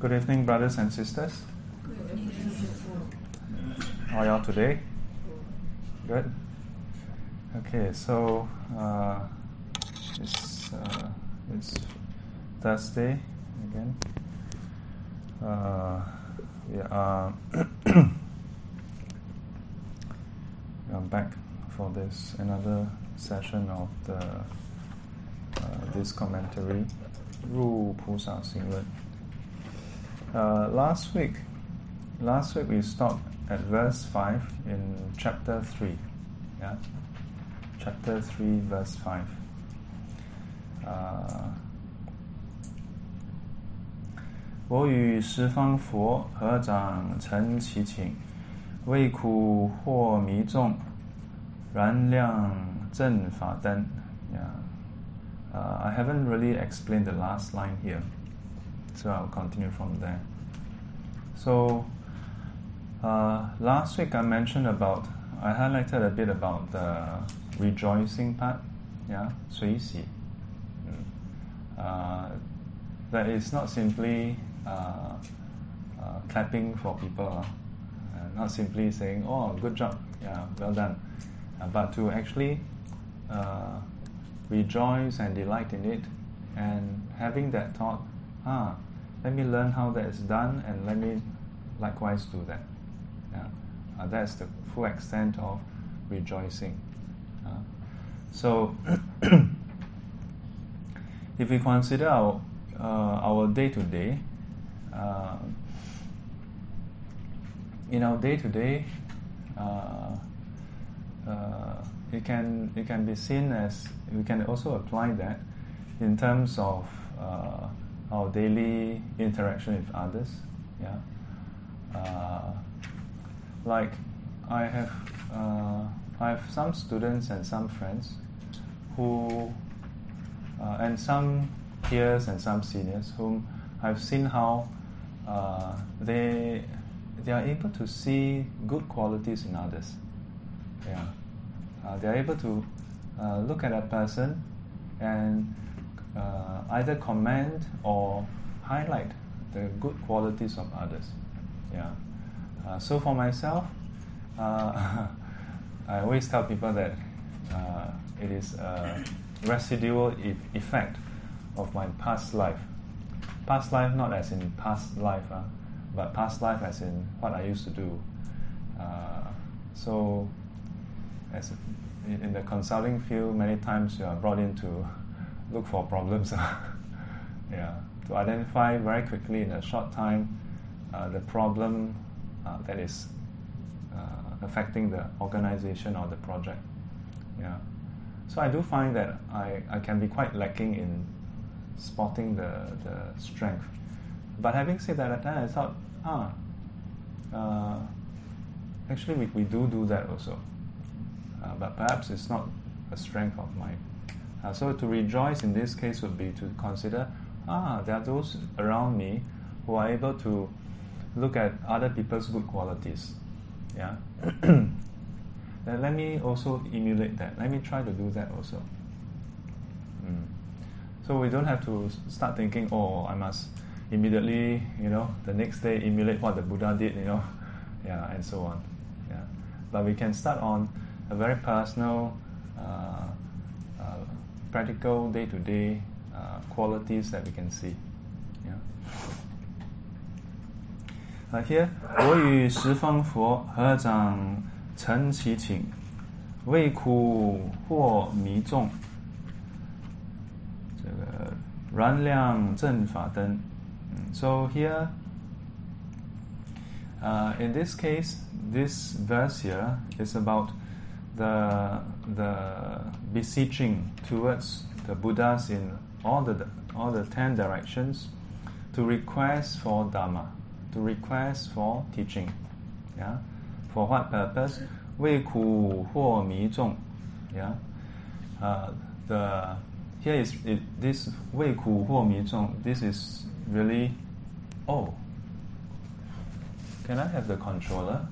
Good evening, brothers and sisters. Good evening. How are y'all today? Good? Okay, so it's Thursday again. We are back for this another session of this commentary, 入菩萨行论. Last week we stopped at verse 5 in chapter 3. Yeah? Chapter 3, verse 5. I haven't really explained the last line here, so I'll continue from there. So last week I highlighted a bit about the rejoicing part, yeah, 随喜. That is not simply clapping for people, not simply saying, "Oh, good job, yeah, well done," but to actually rejoice and delight in it, and having that thought, let me learn how that is done, and let me likewise do that. Yeah. That's the full extent of rejoicing. So, if we consider our day-to-day, in our day-to-day, it can be seen as, we can also apply that in terms of our daily interaction with others. Yeah, like I have some students and some friends who, and some peers and some seniors whom I've seen how they are able to see good qualities in others. Yeah, they are able to look at a person and either commend or highlight the good qualities of others. Yeah. So for myself, I always tell people that it is a residual effect of my past life. Past life, not as in past life, but past life as in what I used to do. So, as in the consulting field, many times you are brought in to look for problems. Yeah, to identify very quickly in a short time the problem that is affecting the organization or the project. Yeah, so I do find that I can be quite lacking in spotting the strength. But having said that, at that time I thought, actually we do that also. But perhaps it's not a strength of mine. So to rejoice in this case would be to consider, there are those around me who are able to look at other people's good qualities. Yeah. Then let me also emulate that. Let me try to do that also. So we don't have to start thinking, I must immediately, the next day emulate what the Buddha did, yeah, and so on. Yeah. But we can start on a very personal, practical day-to-day qualities that we can see. Yeah. Here, 我与十方佛合掌诚祈请, 为苦惑迷众, 燃亮正法灯. So here, in this case, this verse here is about the beseeching towards the Buddhas in all the 10 directions to request for Dhamma, to request for teaching. Yeah, for what purpose? 为苦惑迷众. Yeah, this 为苦惑迷众. This is really, can I have the controller?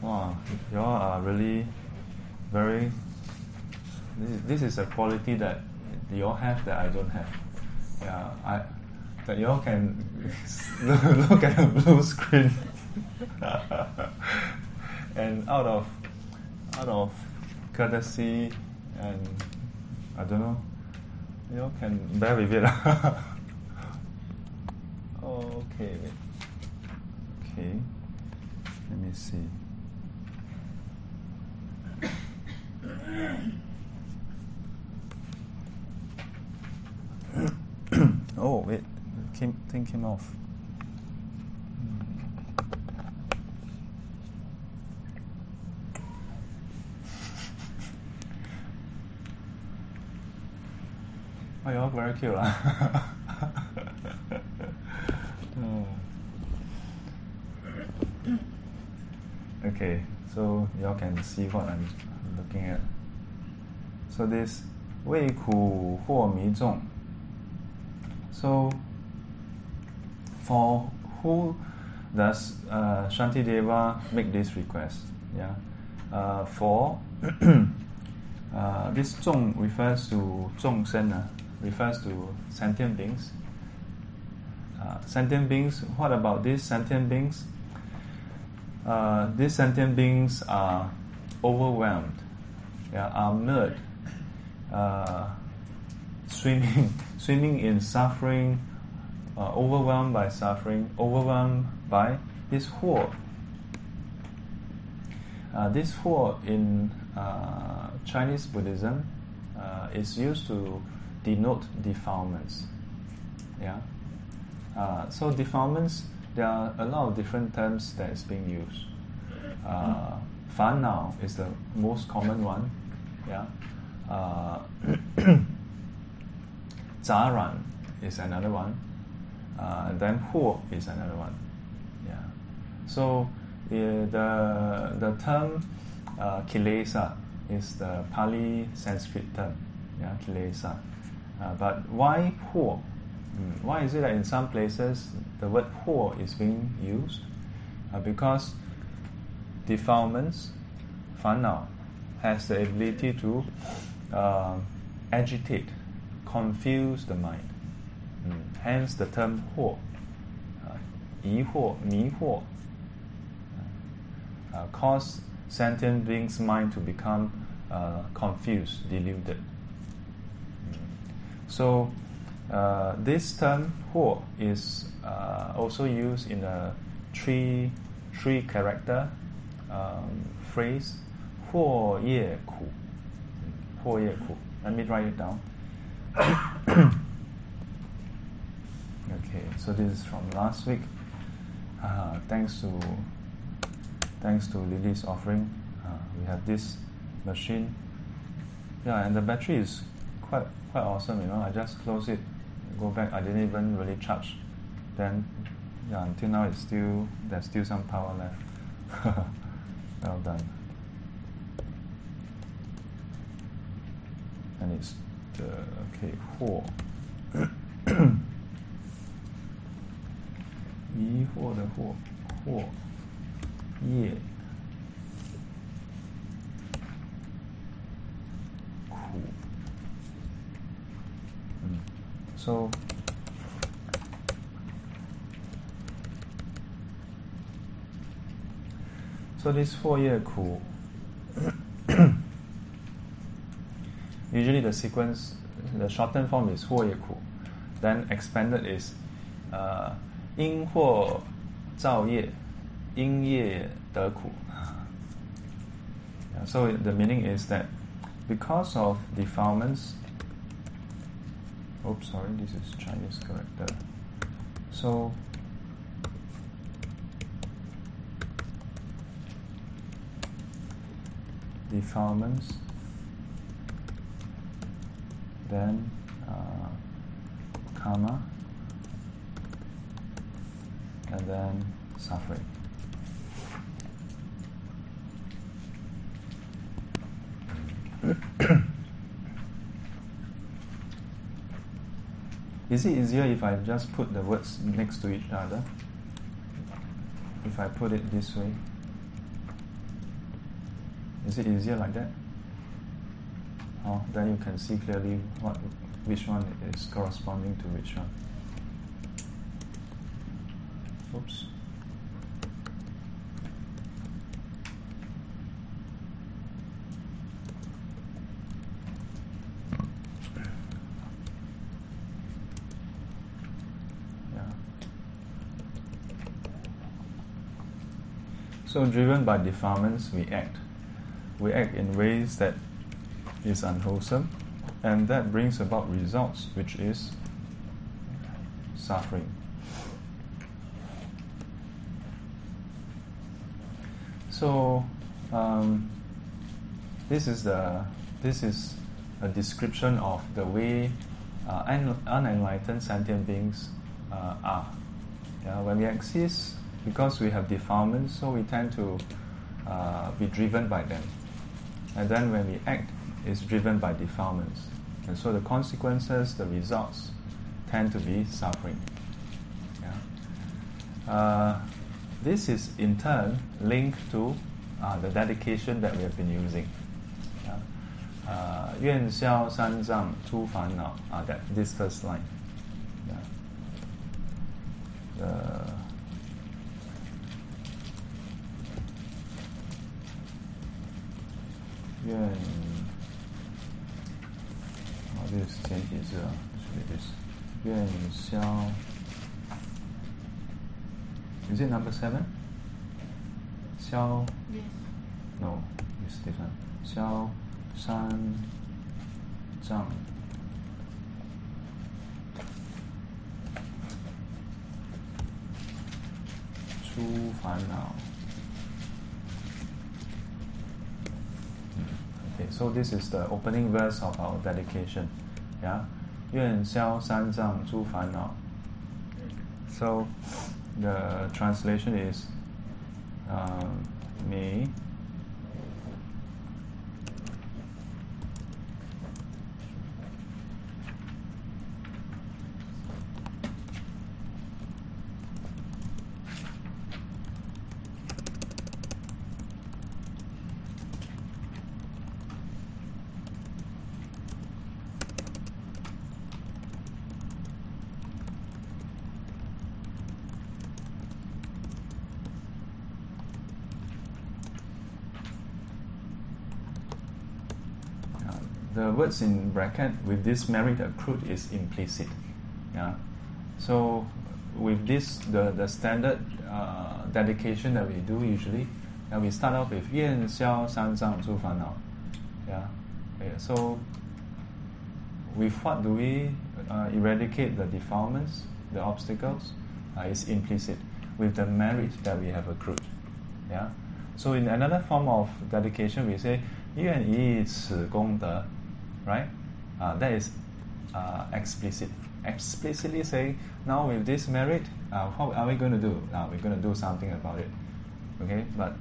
Wow, you all are really very. This is a quality that you all have that I don't have. Yeah, that y'all can look at a blue screen. And out of courtesy, and I don't know, y'all can bear with it. Okay, wait. Okay, let me see. Oh wait, thing came off. Oh, you all very cute, huh? Okay, so y'all can see what I'm looking at. So this 为苦惑迷众. So for who does Shantideva make this request? Yeah, for this 众 refers to 众生, refers to sentient beings. Sentient beings. What about these sentient beings? These sentient beings are overwhelmed. Yeah, are merged. Swimming in suffering, overwhelmed by suffering, overwhelmed by this huo. This huo in Chinese Buddhism is used to denote defilements. Yeah. So defilements, there are a lot of different terms that is being used. Fan now is the most common one. Yeah. Zaran is another one. Then Huo is another one. Yeah. So the term kilesa is the Pali Sanskrit term. Yeah, kilesa. But why Huo? Why is it that in some places the word Huo is being used? Because defilements, Fanao, has the ability to agitate, confuse the mind. Hence the term huo,迷惑, cause sentient beings' mind to become confused, deluded. So this term huo is also used in a three character phrase, huo ye ku. Huo ye ku. Let me write it down. Okay, so this is from last week. Thanks to Lily's offering, we have this machine. Yeah, and the battery is quite awesome. You know, I just close it, go back. I didn't even really charge. Then, yeah, until now it's still there's still some power left. Well done. And it's okay, huo. Yi huo de huo, huo ye ku. So this huo ye ku. Usually the sequence, the shortened form is huo ye ku, then expanded is yin huo zao ye, yin ye de ku. So the meaning is that because of defilements, oops, sorry, this is Chinese character. So defilements. Then karma, and then suffering. Is it easier if I just put the words next to each other? If I put it this way, is it easier like that? Oh, then you can see clearly what which one is corresponding to which one. Oops. So driven by defilements, we act in ways that is unwholesome, and that brings about results which is suffering. So this is a description of the way unenlightened sentient beings are. Yeah, when we exist, because we have defilements, so we tend to be driven by them. And then when we act, it's driven by defilements. And so the consequences, the results, tend to be suffering. Yeah. This is in turn linked to the dedication that we have been using. 愿消三障诸烦恼, this first line. Yeah. This 前提字, should be this. 愿消, is it number 7? 消, yes. No, it's different. 消三障. Okay, so this is the opening verse of our dedication. Yeah, 愿消三障诸烦恼. So the translation is, may words in bracket with this merit accrued is implicit. Yeah. So with this, the standard dedication that we do usually, we start off with 愿消三障诸烦恼. Yeah. Yeah. So with what do we eradicate the defilements, the obstacles? It's implicit with the merit that we have accrued. Yeah. So in another form of dedication, we say 愿以此功德. Right? That is explicit. Explicitly saying, now with this merit, how are we going to do? We're going to do something about it. Okay? But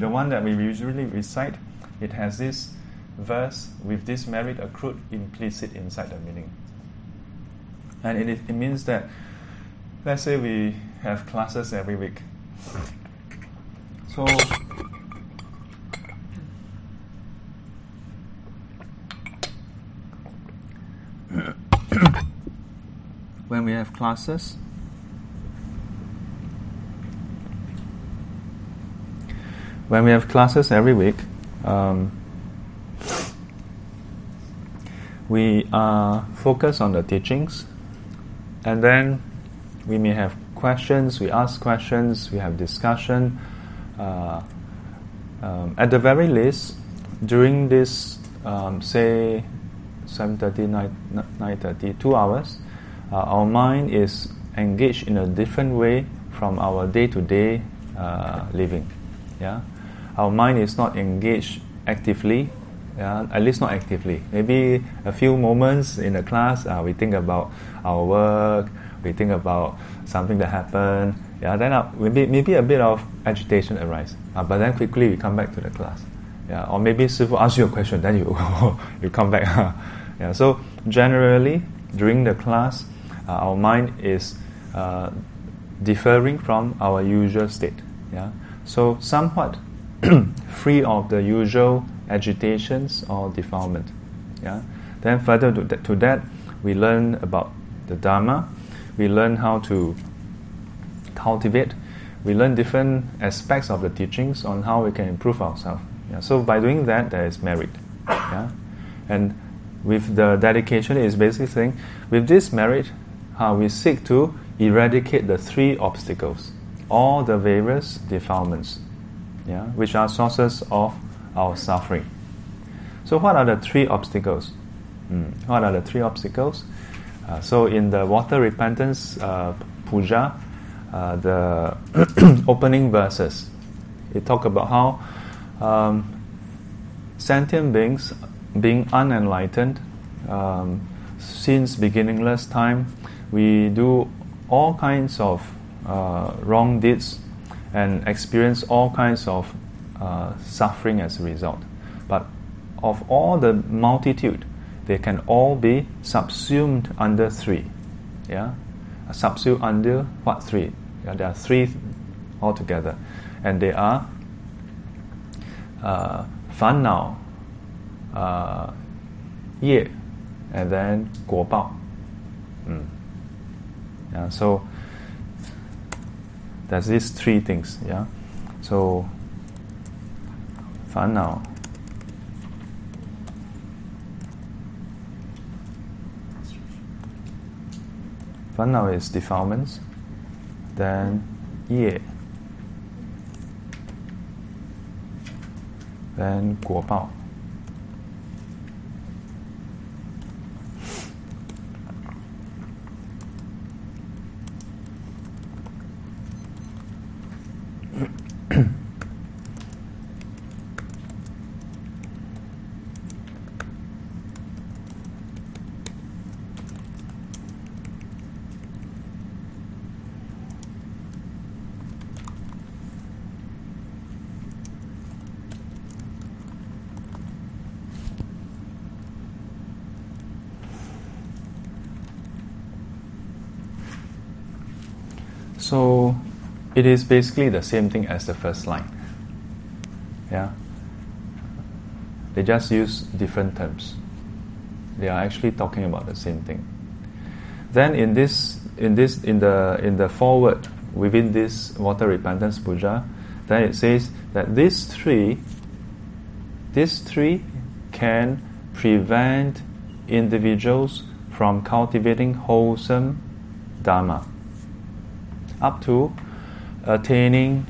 the one that we usually recite, it has this verse, with this merit accrued, implicit inside the meaning. And it means that, let's say we have classes every week. So when we have classes, every week, we focus on the teachings, and then we may have questions, we ask questions, we have discussion. At the very least, during this, say, 7:30, 9:30, 2 hours, our mind is engaged in a different way from our day-to-day living. Yeah, our mind is not engaged actively, at least not actively. Maybe a few moments in the class, we think about our work, we think about something that happened. Yeah, then maybe a bit of agitation arises, but then quickly we come back to the class. Yeah, or maybe Sifu asks you a question, then you come back. Yeah, so generally, during the class, our mind is differing from our usual state. Yeah? So somewhat free of the usual agitations or defilement. Yeah? Then further to that, we learn about the Dharma, we learn how to cultivate, we learn different aspects of the teachings on how we can improve ourselves. Yeah, so by doing that, there is merit. Yeah? And with the dedication, it is basically saying, with this merit, we seek to eradicate the three obstacles, all the various defilements, yeah, which are sources of our suffering. So what are the three obstacles? What are the three obstacles? So in the Water Repentance Puja, the opening verses, it talk about how sentient beings, being unenlightened, since beginningless time, we do all kinds of wrong deeds and experience all kinds of suffering as a result. But of all the multitude, they can all be subsumed under three. Yeah, subsumed under what three? Yeah, there are three altogether, and they are fannao, ye, and then guo bao. Yeah, so there's these three things. Yeah, so fannao, fannao is defilements, then ye, then guo bao. So it is basically the same thing as the first line. Yeah. They just use different terms. They are actually talking about the same thing. Then in the foreword within this Water Repentance Puja, then it says that these three can prevent individuals from cultivating wholesome Dharma, up to attaining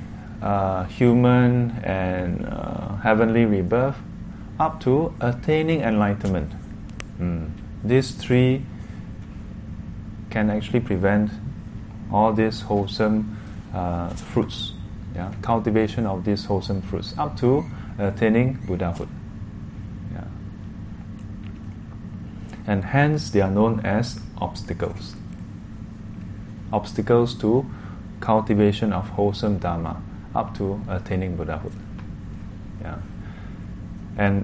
human and heavenly rebirth, up to attaining enlightenment. These three can actually prevent all these wholesome fruits, yeah? Cultivation of these wholesome fruits, up to attaining Buddhahood. Yeah. And hence they are known as obstacles. Obstacles to cultivation of wholesome Dharma up to attaining Buddhahood. Yeah. And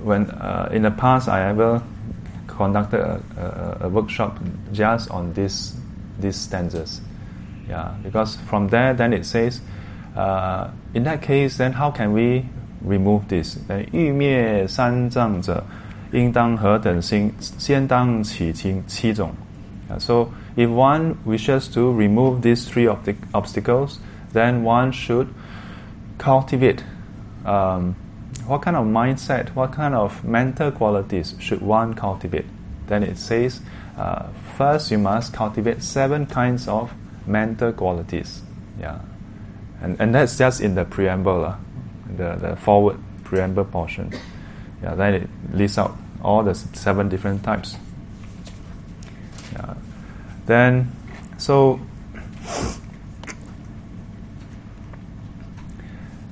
when in the past I ever conducted a workshop just on these stanzas. Yeah. Because from there then it says, in that case then how can we remove this? Yu mie san zhang zhe, ying dang he den xing, xian dang qi qing qi zhong. So if one wishes to remove these three obstacles, then one should cultivate what kind of mindset, what kind of mental qualities should one cultivate? Then it says, first you must cultivate 7 kinds of mental qualities. Yeah, and that's just in the preamble, the forward preamble portion. Yeah, then it lists out all the 7 different types. Yeah. Then, so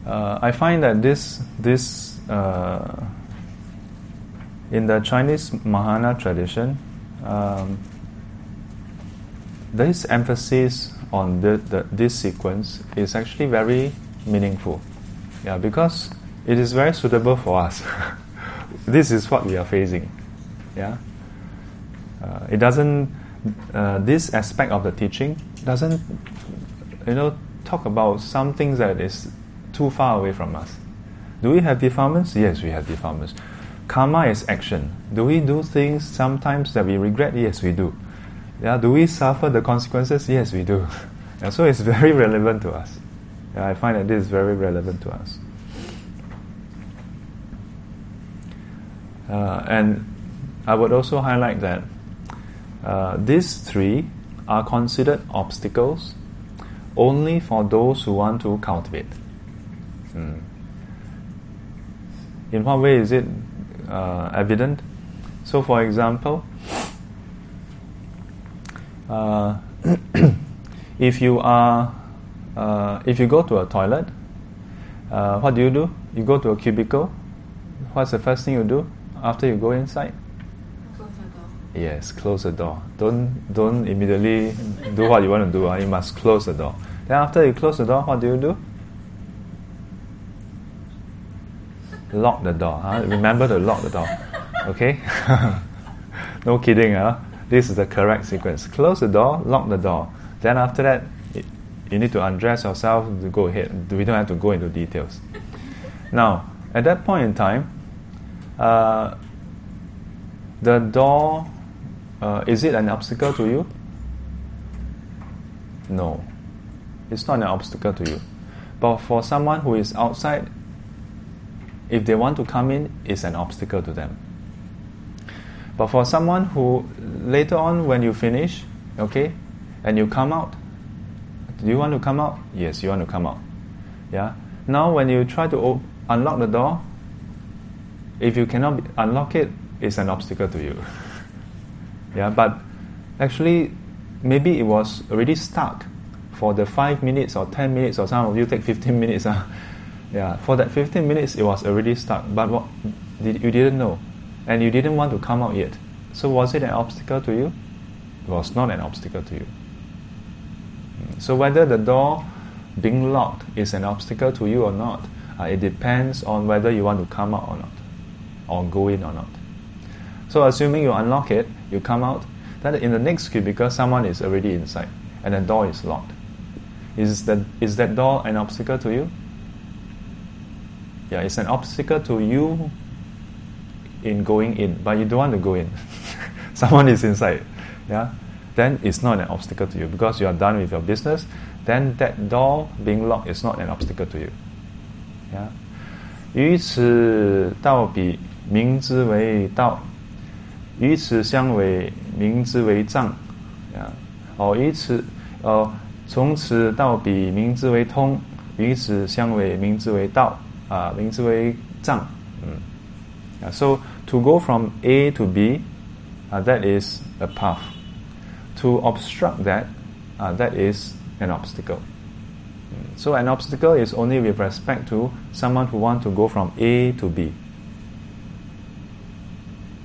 I find that this in the Chinese Mahayana tradition, this emphasis on this sequence is actually very meaningful. Yeah, because it is very suitable for us. This is what we are facing. Yeah. It doesn't. This aspect of the teaching doesn't, talk about some things that is too far away from us. Do we have defilements? Yes, we have defilements. Karma is action. Do we do things sometimes that we regret? Yes, we do. Yeah, do we suffer the consequences? Yes, we do. And so it's very relevant to us. Yeah, I find that this is very relevant to us. And I would also highlight that these three are considered obstacles only for those who want to cultivate. In what way is it evident? So, for example, if you go to a toilet, what do? You go to a cubicle. What's the first thing you do after you go inside? Close the door. Yes, close the door. Don't immediately do what you want to do. You must close the door. Then after you close the door, what do? Lock the door. Remember to lock the door. Okay? No kidding. This is the correct sequence. Close the door, lock the door. Then after that, you need to undress yourself to go ahead. We don't have to go into details. Now, at that point in time, the door, is it an obstacle to you? No. It's not an obstacle to you. But for someone who is outside, if they want to come in, it's an obstacle to them. But for someone who later on, when you finish, okay, and you come out, do you want to come out? Yes, you want to come out. Yeah. Now, when you try to unlock the door, if you cannot unlock it, it's an obstacle to you. Yeah. But actually, maybe it was already stuck for the 5 minutes or 10 minutes, or some of you take 15 minutes. Yeah, for that 15 minutes it was already stuck, but you didn't know, and you didn't want to come out yet. So was it an obstacle to you? It was not an obstacle to you. So whether the door being locked is an obstacle to you or not, it depends on whether you want to come out or not, or go in or not. So assuming you unlock it, you come out, then in the next cubicle someone is already inside, and the door is locked. Is that door an obstacle to you? Yeah, it's an obstacle to you in going in, but you don't want to go in. Someone is inside. Yeah, then it's not an obstacle to you because you are done with your business. Then that door being locked is not an obstacle to you. Yeah, 于此道彼，名之为道；于此相违，名之为障。Yeah, 于此从此到彼，名之为通；于此相违，名之为道。So to go from A to B, that is a path. To obstruct that, that is an obstacle. So an obstacle is only with respect to someone who wants to go from A to B.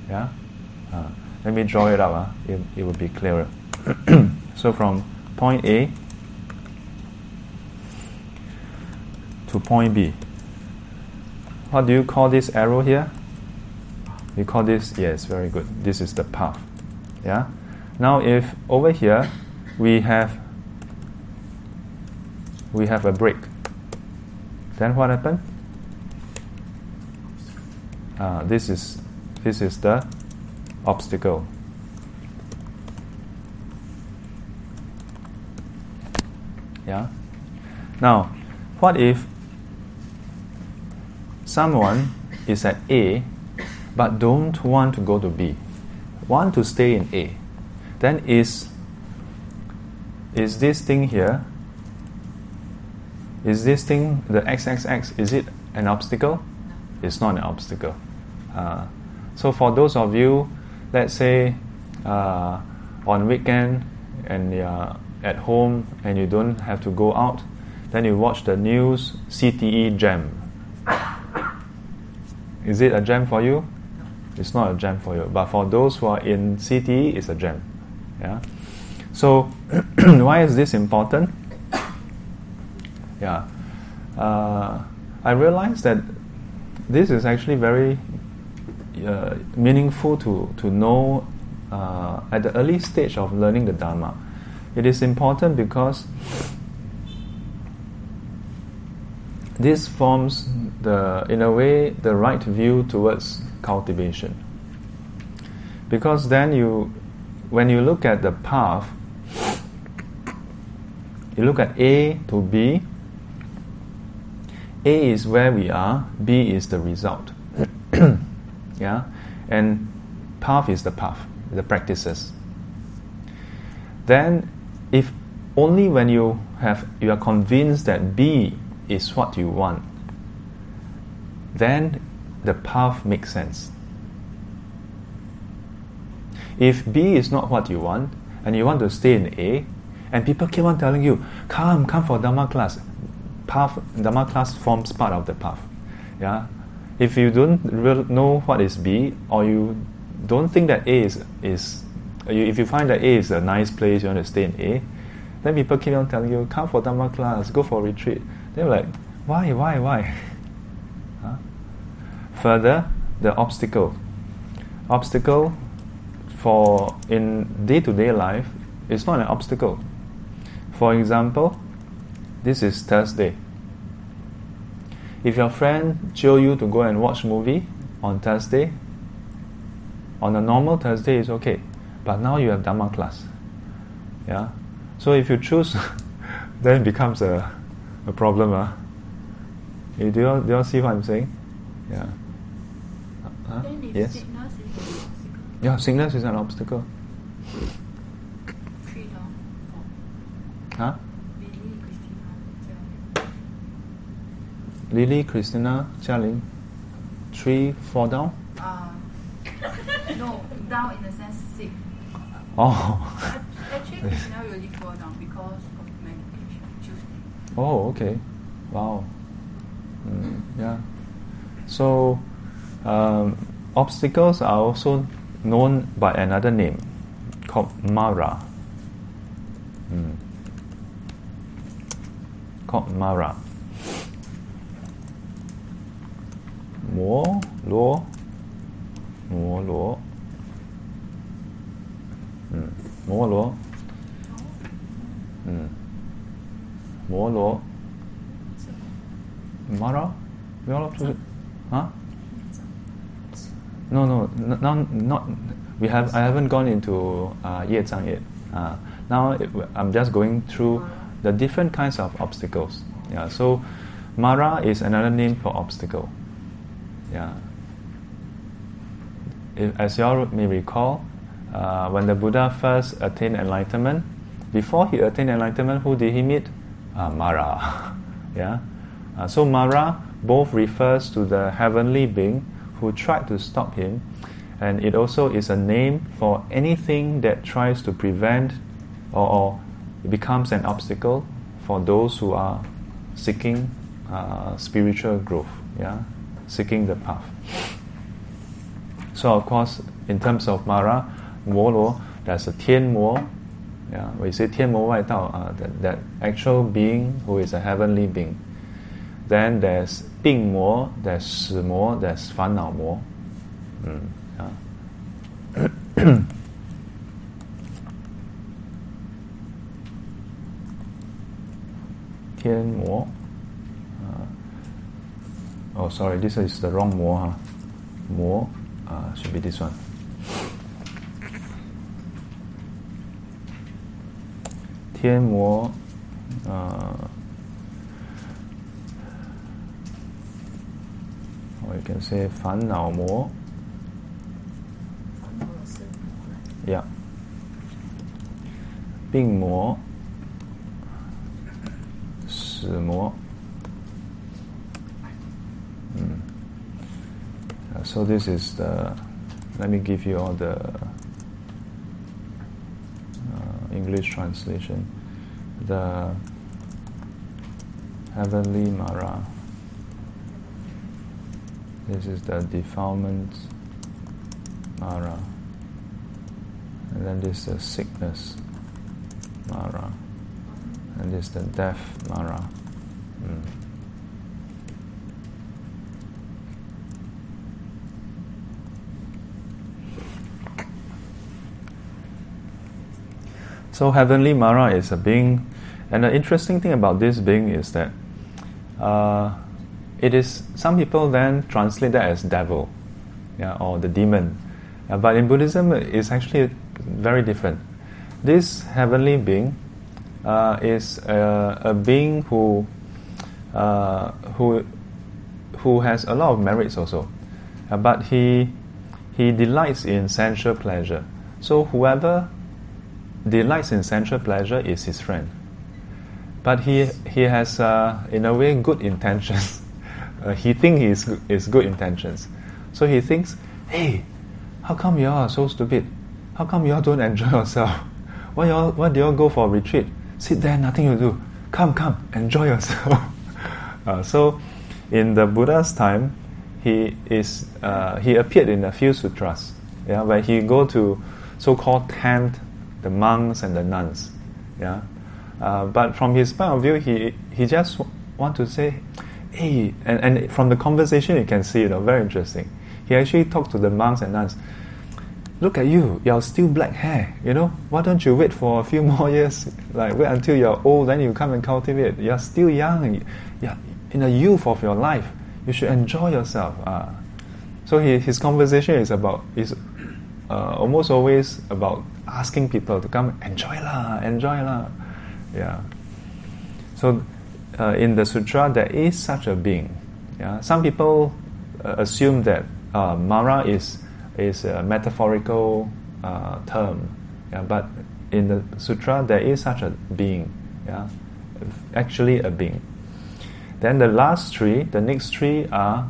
Yeah? Let me draw it up, it will be clearer. So from point A to point B. What do you call this arrow here? You call this, yes, very good. This is the path. Yeah. Now, if over here we have a break, then what happened? This is the obstacle. Yeah. Now, what if someone is at A but don't want to go to B, want to stay in A? Then is this thing here, is this thing, the XXX, is it an obstacle? It's not an obstacle. So for those of you, let's say on weekend and you're at home and you don't have to go out, then you watch the news, CTE jam. Is it a gem for you? It's not a gem for you. But for those who are in CTE, it's a gem. Yeah. So why is this important? Yeah. I realized that this is actually very meaningful to know at the early stage of learning the Dharma. It is important because this forms, in a way, the right view towards cultivation. Because then when you look at the path, you look at A to B. A is where we are, B is the result. Yeah? And path is the path, the practices. Then if only when you are convinced that B is what you want, then the path makes sense. If B is not what you want, and you want to stay in A, and people keep on telling you, come for Dhamma class, path, Dhamma class forms part of the path. Yeah? If you don't know what is B, or you don't think that A if you find that A is a nice place, you want to stay in A, then people keep on telling you, come for Dhamma class, go for retreat. They're like, why? Huh? Further, the obstacle. Obstacle for in day-to-day life is not an obstacle. For example, this is Thursday. If your friend jio you to go and watch movie on Thursday, on a normal Thursday it's okay. But now you have Dhamma class. Yeah? So if you choose, then it becomes a problem. Do you all see what I'm saying? Yeah. Then if yes? Sickness is an obstacle. Yeah, sickness is an obstacle. Freedom. Huh? Lily, Christina, Chia Ling. 3, 4 down? No, down in the sense sick. Oh. Actually, Christina really fall down because of medication Tuesday. Oh, okay. Wow. Yeah. So, obstacles are also known by another name called Mara. Called Mara. Mara? We all have to... Huh? No, not... I haven't gone into Ye Zhang yet. Now I'm just going through the different kinds of obstacles. Yeah, so Mara is another name for obstacle. Yeah. As you all may recall, when the Buddha first attained enlightenment, before he attained enlightenment, who did he meet? Mara. Yeah. So Mara both refers to the heavenly being who tried to stop him, and it also is a name for anything that tries to prevent or becomes an obstacle for those who are seeking spiritual growth. Yeah. Seeking the path. So of course, in terms of Mara, Molo, there's a Tian Mo. Yeah, we say Tian Mo Wai Dao, that actual being who is a heavenly being. Then there's Bing Mo, there's Shi Mo, there's Fan Nao Mo. Yeah. Tian Mo. Oh, sorry, this is the wrong Mo. Huh? Mo should be this one. Tian Mo. Or you can say Fan Nao Mo. Yeah. Bing Mo. Shi Mo. So this is the... Let me give you all the English translation. The heavenly Mara. This is the defilement Mara. And then this is the sickness Mara. And this is the death Mara. So heavenly Mara is a being, and the interesting thing about this being is that some people then translate that as devil. or the demon. But in Buddhism, it's actually very different. This heavenly being is a being who has a lot of merits also, but he delights in sensual pleasure. So whoever delights in sensual pleasure is his friend. But he has in a way good intentions. He thinks is good intentions. So he thinks, hey, how come you all are so stupid? How come you all don't enjoy yourself? Why do you all go for a retreat? Sit there, nothing to do. Come, enjoy yourself. So in the Buddha's time, he appeared in a few sutras, where he go to so-called tent, the monks and the nuns. But from his point of view, he just want to say, hey, and from the conversation you can see, very interesting. He actually talked to the monks and nuns. Look at you, you're still black hair, Why don't you wait for a few more years? Like, wait until you're old, then you come and cultivate. You're still young, you're in the youth of your life. You should enjoy yourself. So his conversation is almost always about asking people to come enjoy lah. Yeah. So in the sutra, there is such a being. Yeah. Some people assume that Mara is a metaphorical term, but in the sutra there is such a being, actually a being. Then the next three are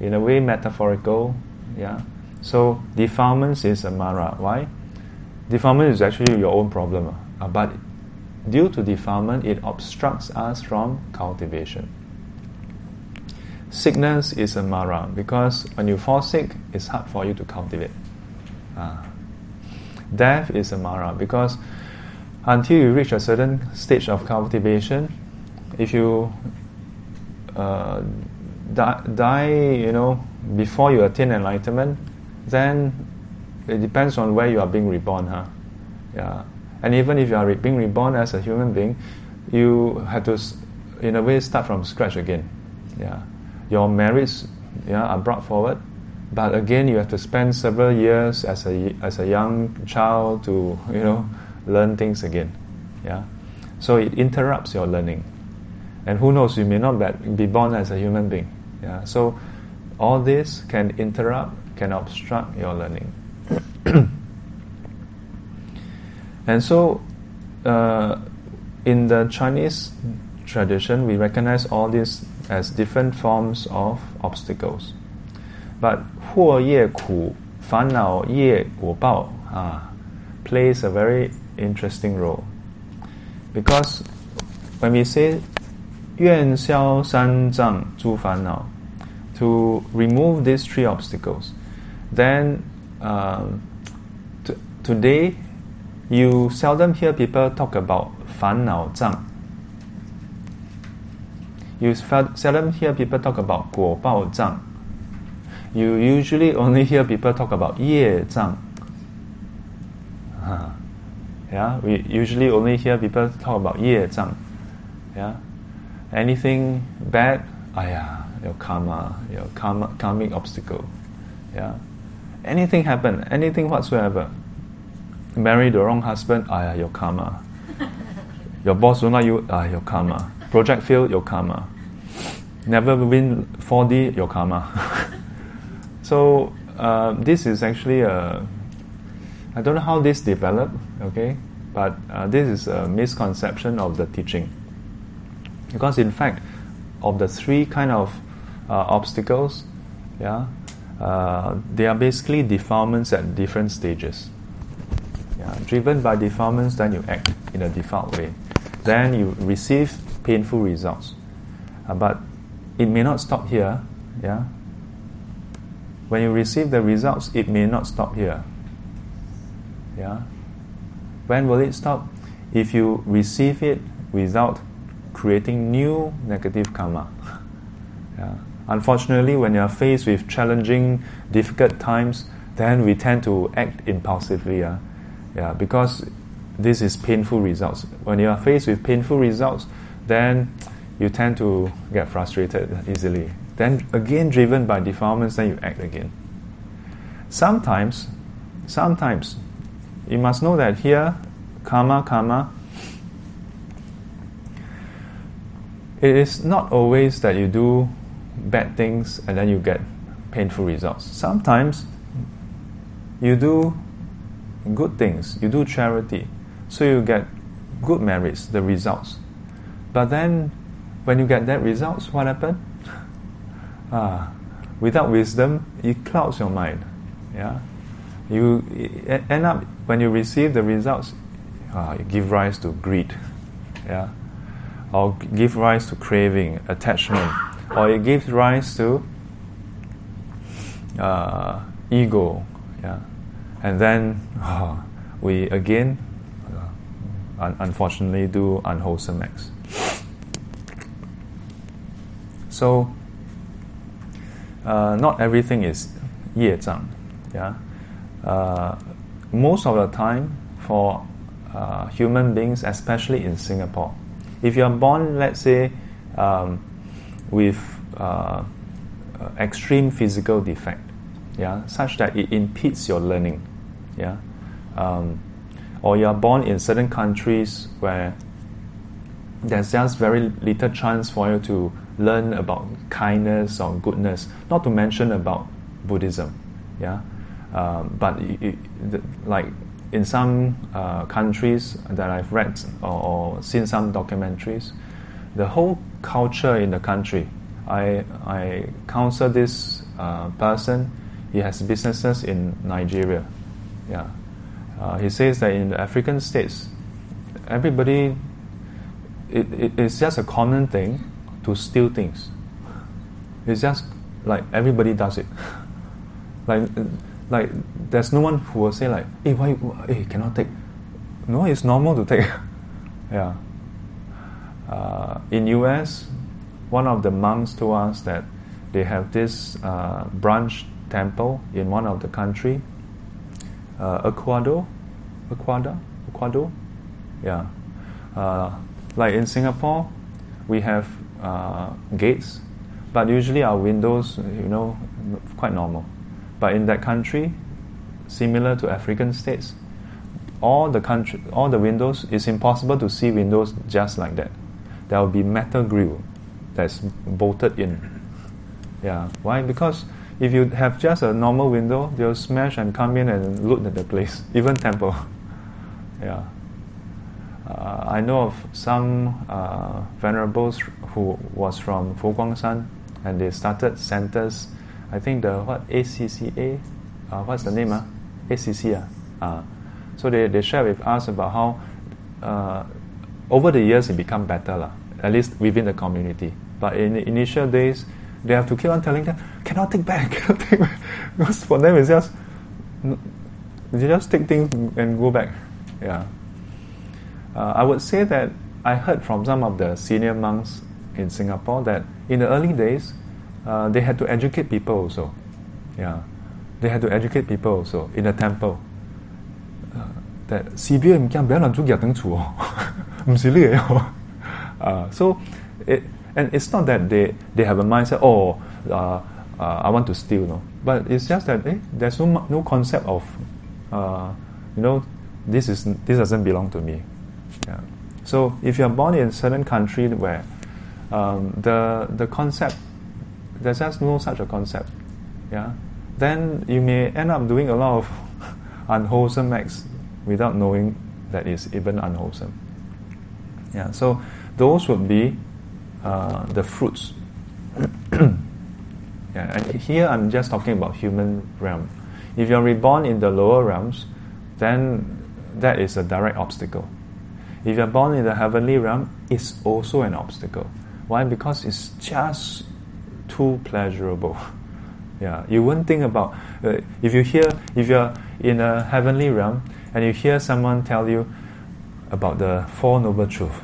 in a way metaphorical. So defilements is a Mara. Why? Defilement is actually your own problem, but due to defilement it obstructs us from cultivation. Sickness is a Mara, because when you fall sick, it's hard for you to cultivate. Death is a Mara, because until you reach a certain stage of cultivation, if you die, before you attain enlightenment, then it depends on where you are being reborn, And even if you are being reborn as a human being, you have to, in a way, start from scratch again, Your merits are brought forward, but again you have to spend several years as a young child to learn things again. So it interrupts your learning, and who knows, you may not be born as a human being. So all this can obstruct your learning. And so in the Chinese tradition, we recognize all these as different forms of obstacles. But 祸业苦, 烦恼业果报, plays a very interesting role. Because when we say 愿消三障诸烦恼, to remove these three obstacles, then today you seldom hear people talk about 烦恼障. You seldom hear people talk about 果报障. You usually only hear people talk about 业障. We usually only hear people talk about 业障. Anything bad, your karma, karmic obstacle. Anything happen, anything whatsoever. Marry the wrong husband, your karma. Your boss don't like you, your karma. Project fail, your karma. Never win 4D, your karma. So this is actually I don't know how this developed, but this is a misconception of the teaching. Because in fact, of the three kind of obstacles, they are basically defilements at different stages. Driven by defilements, then you act in a defiled way. Then you receive painful results, but it may not stop here. When you receive the results, it may not stop here. When will it stop? If you receive it without creating new negative karma. Unfortunately, when you are faced with challenging, difficult times, then we tend to act impulsively. Because this is painful results. When you are faced with painful results, then you tend to get frustrated easily. then again driven by defilements, then you act again. Sometimes, you must know that here, karma, it is not always that you do bad things and then you get painful results. Sometimes, you do good things, you do charity, so you get good merits, the results. But then, when you get that results, what happened? Without wisdom, it clouds your mind. Yeah, you end up, when you receive the results, you give rise to greed, or give rise to craving, attachment, or it gives rise to ego, and then we again, unfortunately, do unwholesome acts. So, not everything is Ye Zhang. Most of the time, for human beings, especially in Singapore, if you are born, let's say, with extreme physical defect, such that it impedes your learning, or you are born in certain countries where there's just very little chance for you to learn about kindness or goodness, not to mention about Buddhism, but like in some countries that I've read or seen some documentaries, the whole culture in the country. I counsel this person. He has businesses in Nigeria. He says that in the African states, everybody, it's just a common thing to steal things. It's just like everybody does it. Like there's no one who will say like, "Hey, why? Hey, cannot take." No, it's normal to take. In US, one of the monks told us that they have this branch temple in one of the country, Ecuador. Like in Singapore, we have gates, but usually our windows, quite normal. But in that country, similar to African states, all the windows, it's impossible to see windows just like that. There will be metal grill that's bolted in. Why? Because if you have just a normal window, they'll smash and come in and loot at the place, even temple. I know of some venerables who was from Fo Guang Shan, and they started centers. I think ACCA, what's the name? ACCA. So they share with us about how over the years it become better, at least within the community. But in the initial days, they have to keep on telling them, cannot take back. Because for them, it's just, they just take things and go back. I would say that I heard from some of the senior monks in Singapore that in the early days, they had to educate people also. They had to educate people also in the temple. That so, and it's not that they have a mindset, I want to steal, no. But it's just that there's no concept of, this doesn't belong to me. So if you are born in a certain country where the concept, there's just no such a concept, then you may end up doing a lot of unwholesome acts without knowing that it's even unwholesome. So those would be the fruits. And here I'm just talking about human realm. If you're reborn in the lower realms, then that is a direct obstacle. If you're born in the heavenly realm, it's also an obstacle. Why? Because it's just too pleasurable. You won't think about if you're in a heavenly realm and you hear someone tell you about the Four Noble Truths.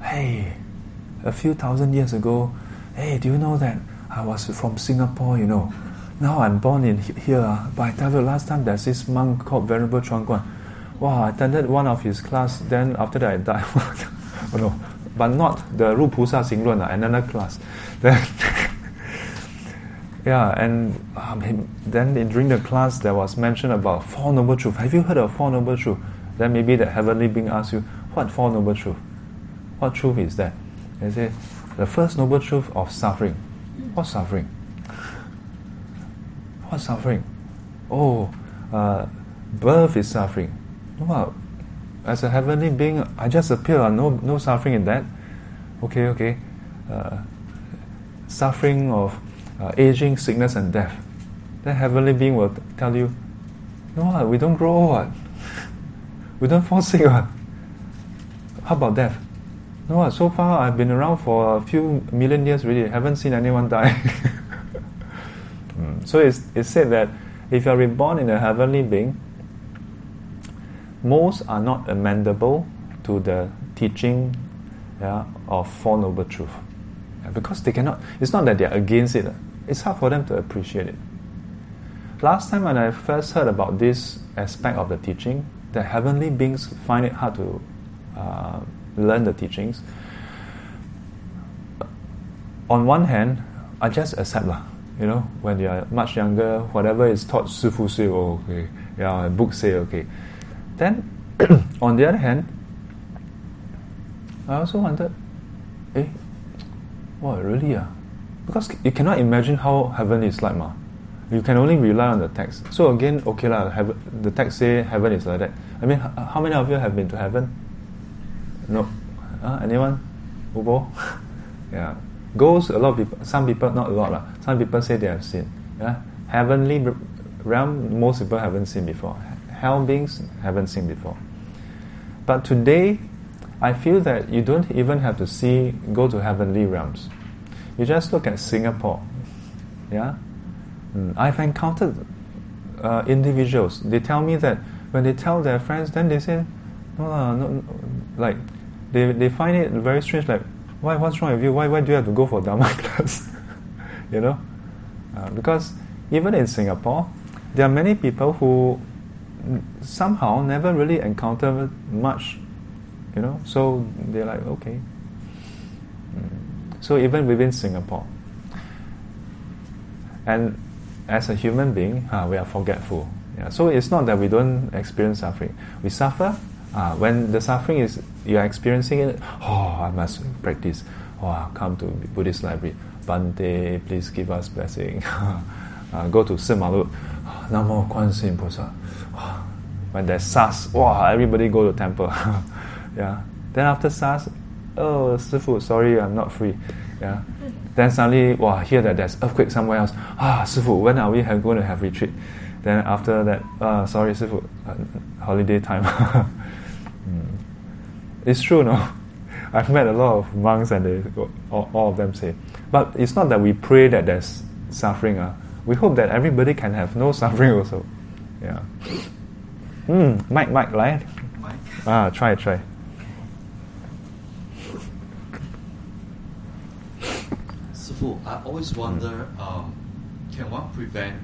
Hey, a few thousand years ago, hey, do you know that I was from Singapore? Now I'm born in here. But I tell you, last time there's this monk called Venerable Chuang Kuan. Wow, I attended one of his class. Then after that I died. But not the 入菩萨行论, another class. Then Yeah, and then during the class there was mention about Four Noble Truths. Have you heard of Four Noble Truths? Then maybe the heavenly being asks you, what Four Noble Truths? What truth is that? They say, the first noble truth of suffering. What's suffering? What's suffering? Oh, birth is suffering. Well, as a heavenly being, I just appear, no suffering in that. Okay. Suffering of aging, sickness and death. That heavenly being will tell you, no, we don't grow old. What? We don't fall sick. What? How about death? No, so far I've been around for a few million years really, I haven't seen anyone die. So it's said that if you are reborn in a heavenly being, most are not amenable to the teaching of Four Noble Truths. Because they cannot, it's not that they are against it, it's hard for them to appreciate it. Last time when I first heard about this aspect of the teaching, the heavenly beings find it hard to learn the teachings. On one hand, I just accept lah. You know, when you are much younger, whatever is taught, Sifu say, oh, okay, yeah, book say, okay. Then, on the other hand, I also wondered, what really? Because you cannot imagine how heaven is like, ma. You can only rely on the text. So again, okay lah. The text say heaven is like that. I mean, how many of you have been to heaven? No. Anyone? Ubo? Yeah. Ghosts, a lot of people, some people, not a lot lah. Some people say they have seen. Yeah? Heavenly realm, most people haven't seen before. Hell beings, haven't seen before. But today, I feel that you don't even have to go to heavenly realms. You just look at Singapore. Yeah? I've encountered individuals. They tell me that when they tell their friends, then they say, no, like, they find it very strange, like, why? What's wrong with you? Why do you have to go for Dharma class? You know? Because even in Singapore, there are many people who somehow never really encounter much, you know? So they're like, okay. So even within Singapore. And as a human being, we are forgetful. Yeah, so it's not that we don't experience suffering. We suffer. When the suffering is, you are experiencing it, I must practice. I'll come to Buddhist library. Bante, please give us blessing. Go to Simalut. Namo Guan Sim Pusa. When there's SARS, everybody go to temple. Yeah. Then after SARS, oh, Sifu, sorry, I'm not free. Yeah. Then suddenly, hear that there's earthquake somewhere else. Sifu, when are we going to have retreat? Then after that, sorry Sifu, holiday time. It's true, no? I've met a lot of monks and all of them say. But it's not that we pray that there's suffering. We hope that everybody can have no suffering also. Yeah. Mike, right? Try. Sifu, I always wonder, can one prevent...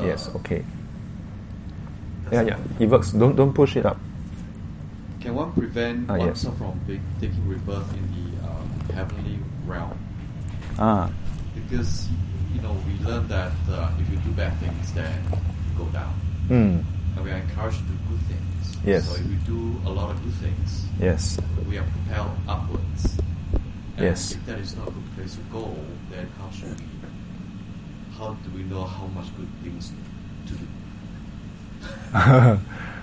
yes, okay. Yeah, it works. Don't push it up. Can one prevent oneself from taking rebirth in the heavenly realm? Because, we learn that if you do bad things, then you go down. And we are encouraged to do good things. Yes. So if we do a lot of good things, yes, we are propelled upwards. And yes. If that is not a good place to go, then how do we know how much good things to do?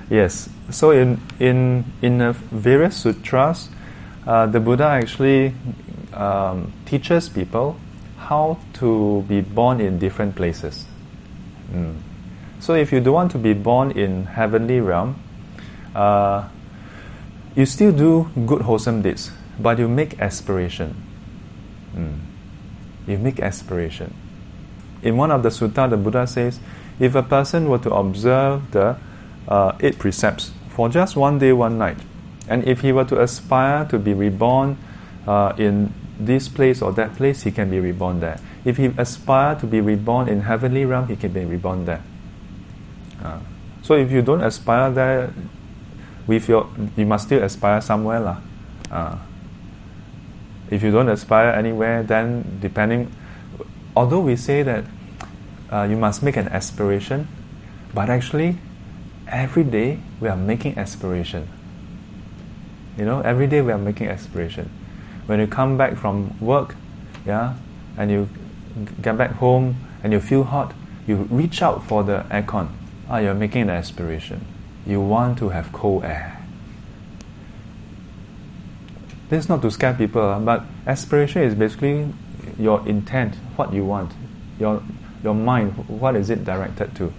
Yes. So in various sutras, the Buddha actually teaches people how to be born in different places. So if you don't want to be born in heavenly realm, you still do good wholesome deeds, but you make aspiration. You make aspiration. In one of the sutta, the Buddha says, if a person were to observe the 8 precepts for just one day, one night, and if he were to aspire to be reborn in this place or that place, he can be reborn there. If he aspire to be reborn in heavenly realm, he can be reborn there. So if you don't aspire there, you must still aspire somewhere lah. If you don't aspire anywhere, then although we say that you must make an aspiration. But actually, every day we are making aspiration. You know, every day we are making aspiration. When you come back from work, yeah, and you get back home and you feel hot, you reach out for the aircon. Ah, you're making an aspiration. You want to have cold air. This is not to scare people, but aspiration is basically your intent, what you want, your mind, what is it directed to.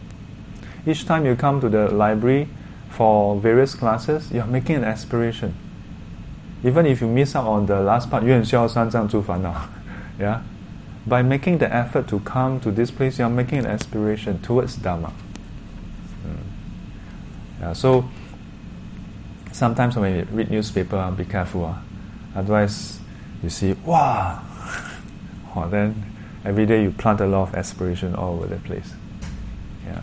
Each time you come to the library for various classes, you're making an aspiration. Even if you miss out on the last part, Yuan Xiao San Zhang Zhu Fan Nao, yeah? By making the effort to come to this place, you're making an aspiration towards Dharma. Yeah, so sometimes when you read newspaper, be careful. Otherwise, you see, wow! Oh, then every day you plant a lot of aspiration all over the place. Yeah.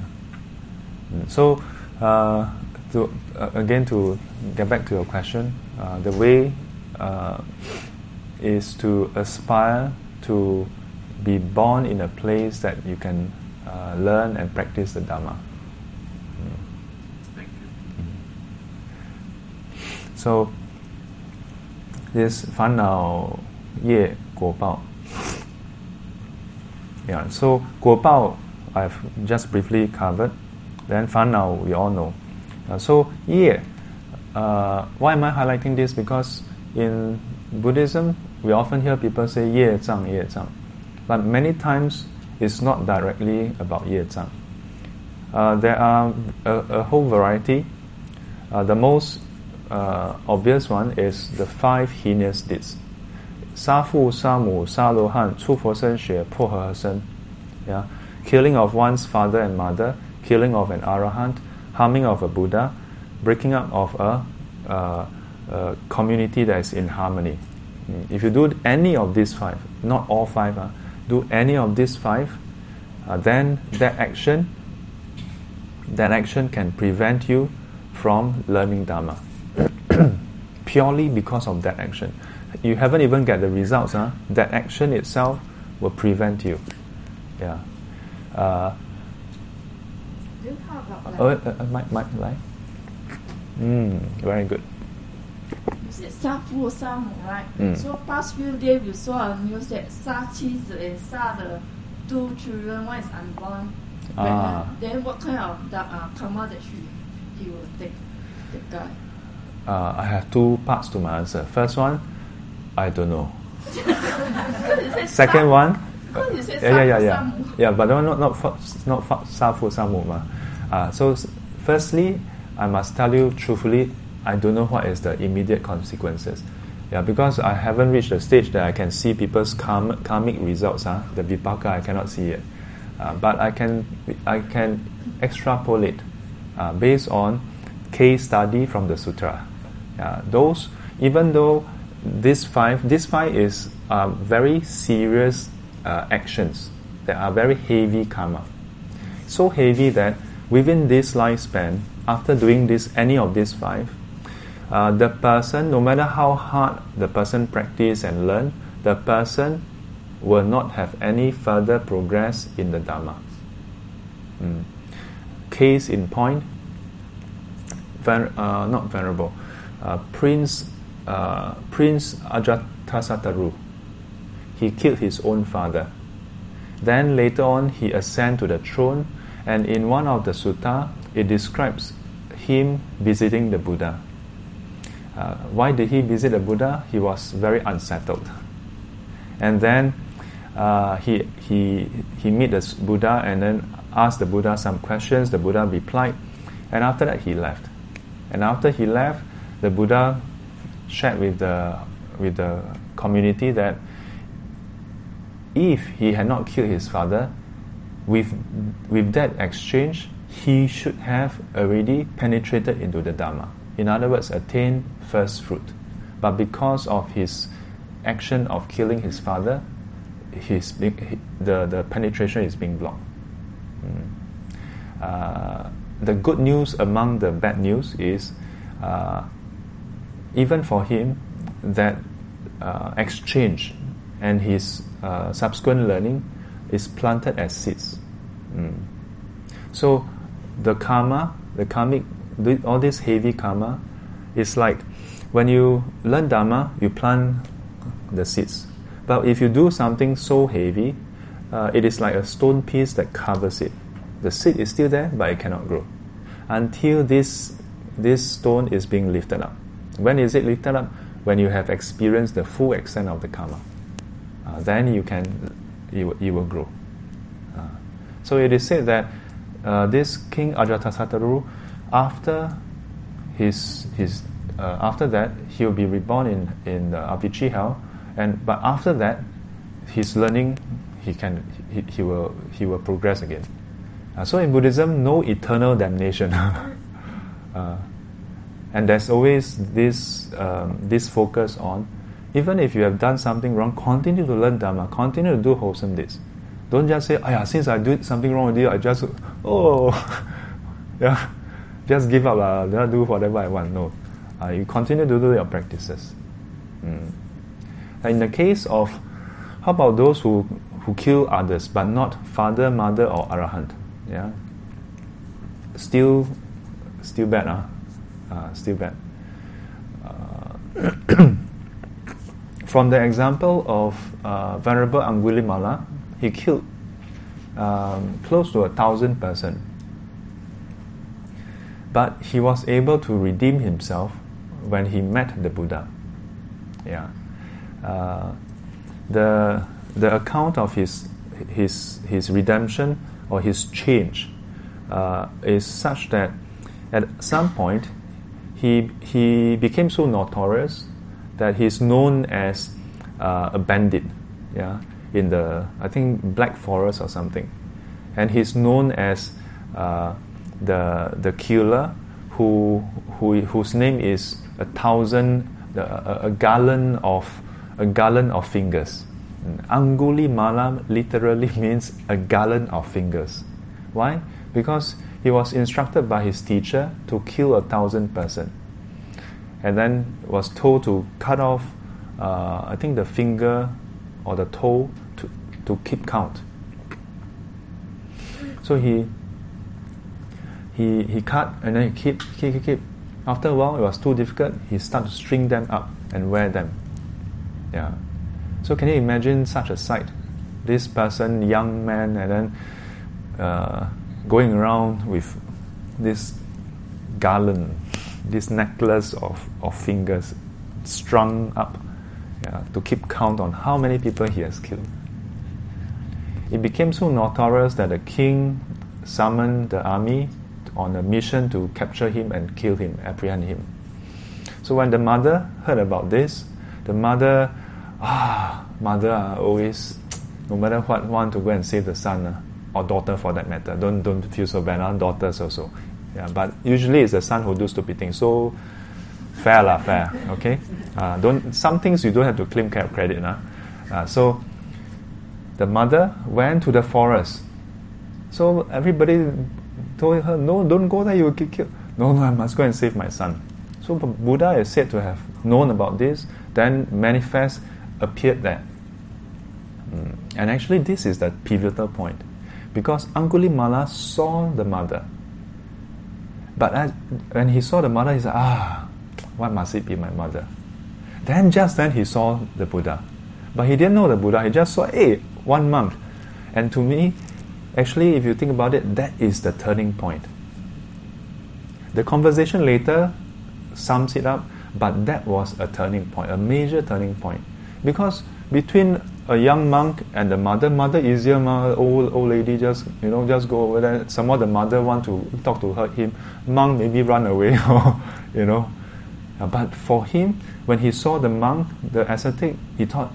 So, again, to get back to your question, the way is to aspire to be born in a place that you can learn and practice the Dharma. So, this Fan Nao Ye Guo Bao. Yeah, so Guo Bao I've just briefly covered. Then Fan Nao we all know. So Ye, why am I highlighting this? Because in Buddhism we often hear people say Ye Zhang, Ye Zhang. But many times it's not directly about Ye Zhang. There are a whole variety. The most obvious one is the 5 heinous deeds. 杀父杀母杀罗汉出佛身血破和合身. Yeah? Killing of one's father and mother, killing of an arahant, harming of a Buddha, breaking up of a community that is in harmony. If you do any of these 5, not all 5, do any of these 5, then that action can prevent you from learning Dharma. Purely because of that action. You haven't even got the results, huh? That action itself will prevent you. Yeah. Do you talk about life? Might lie? Very good. You said Safu Samu, right? So past few days you saw on news that Sa Chizi and Sa the 2 children, one is unborn. Then what kind of karma that he will take, the guy? I have 2 parts to my answer. First one, I don't know. Second one, but not Safu Samu ma. So firstly, I must tell you truthfully, I don't know what is the immediate consequences. Yeah, because I haven't reached the stage that I can see people's karmic results. The vipaka I cannot see yet, but I can extrapolate based on case study from the sutra. Those, even though these five is very serious actions that are very heavy karma, so heavy that within this lifespan, after doing any of these 5, the person, no matter how hard the person practice and learn, the person will not have any further progress in the Dharma. Case in point. Not venerable, Prince Ajatasattaru. He killed his own father. Then later on, he ascended to the throne, and in one of the sutta, it describes him visiting the Buddha. Why did he visit the Buddha? He was very unsettled, and then he met the Buddha and then asked the Buddha some questions. The Buddha replied, and after that, he left. And after he left, the Buddha shared with the community that if he had not killed his father, with that exchange, he should have already penetrated into the Dharma. In other words, attained first fruit. But because of his action of killing his father, the penetration is being blocked. The good news among the bad news is, even for him, that exchange and his subsequent learning is planted as seeds. So the karma, the karmic, all this heavy karma, is like when you learn Dhamma, you plant the seeds. But if you do something so heavy, it is like a stone piece that covers it. The seed is still there, but it cannot grow until this stone is being lifted up. When is it lifted up? When you have experienced the full extent of the karma, then you will grow. So it is said that this King Ajatasattaru, after that he will be reborn in Avicii hell, but after that his learning he will progress again. So in Buddhism, no eternal damnation. And there's always this focus on, even if you have done something wrong, continue to learn Dhamma, continue to do wholesome deeds. Don't just say, since I did something wrong with you, I just, just give up, then I'll do whatever I want. No, you continue to do your practices. In the case of, how about those who kill others, but not father, mother, or arahant? Yeah? Still bad, huh? Still bad. From the example of Venerable Angulimala, he killed close to 1,000 persons. But he was able to redeem himself when he met the Buddha. Yeah. The account of his redemption or his change is such that at some point he became so notorious that he's known as a bandit, in the, I think, Black Forest or something, and he's known as the killer whose name is a gallon of fingers. Angulimala literally means a gallon of fingers. Why? Because he was instructed by his teacher to kill 1,000 persons, and then was told to cut off, I think, the finger or the toe to keep count. So he cut and then he keep. After a while, it was too difficult. He started to string them up and wear them. Yeah. So can you imagine such a sight? This person, young man, and then going around with this garland, this necklace of fingers strung up to keep count on how many people he has killed. It became so notorious that the king summoned the army on a mission to capture him and kill him, apprehend him. So when the mother heard about this, the mother, always, no matter what, want to go and save the son. Or daughter, for that matter. Don't feel so bad. Daughters also, but usually it's the son who do stupid things. So fair. Okay. Some things you don't have to claim credit. So the mother went to the forest. So everybody told her, no, don't go there. You will get killed. No, I must go and save my son. So Buddha is said to have known about this. Then manifest appeared there. And actually, this is the pivotal point. Because Angulimala saw the mother. But when he saw the mother, he said, why must it be my mother? Then just then he saw the Buddha. But he didn't know the Buddha, he just saw, 1 monk. And to me, actually, if you think about it, that is the turning point. The conversation later sums it up, but that was a turning point, a major turning point. Because between a young monk and the mother easier, old lady just go over there. Somehow the mother want to talk to him. Monk maybe run away, or. But for him, when he saw the monk, the ascetic, he thought,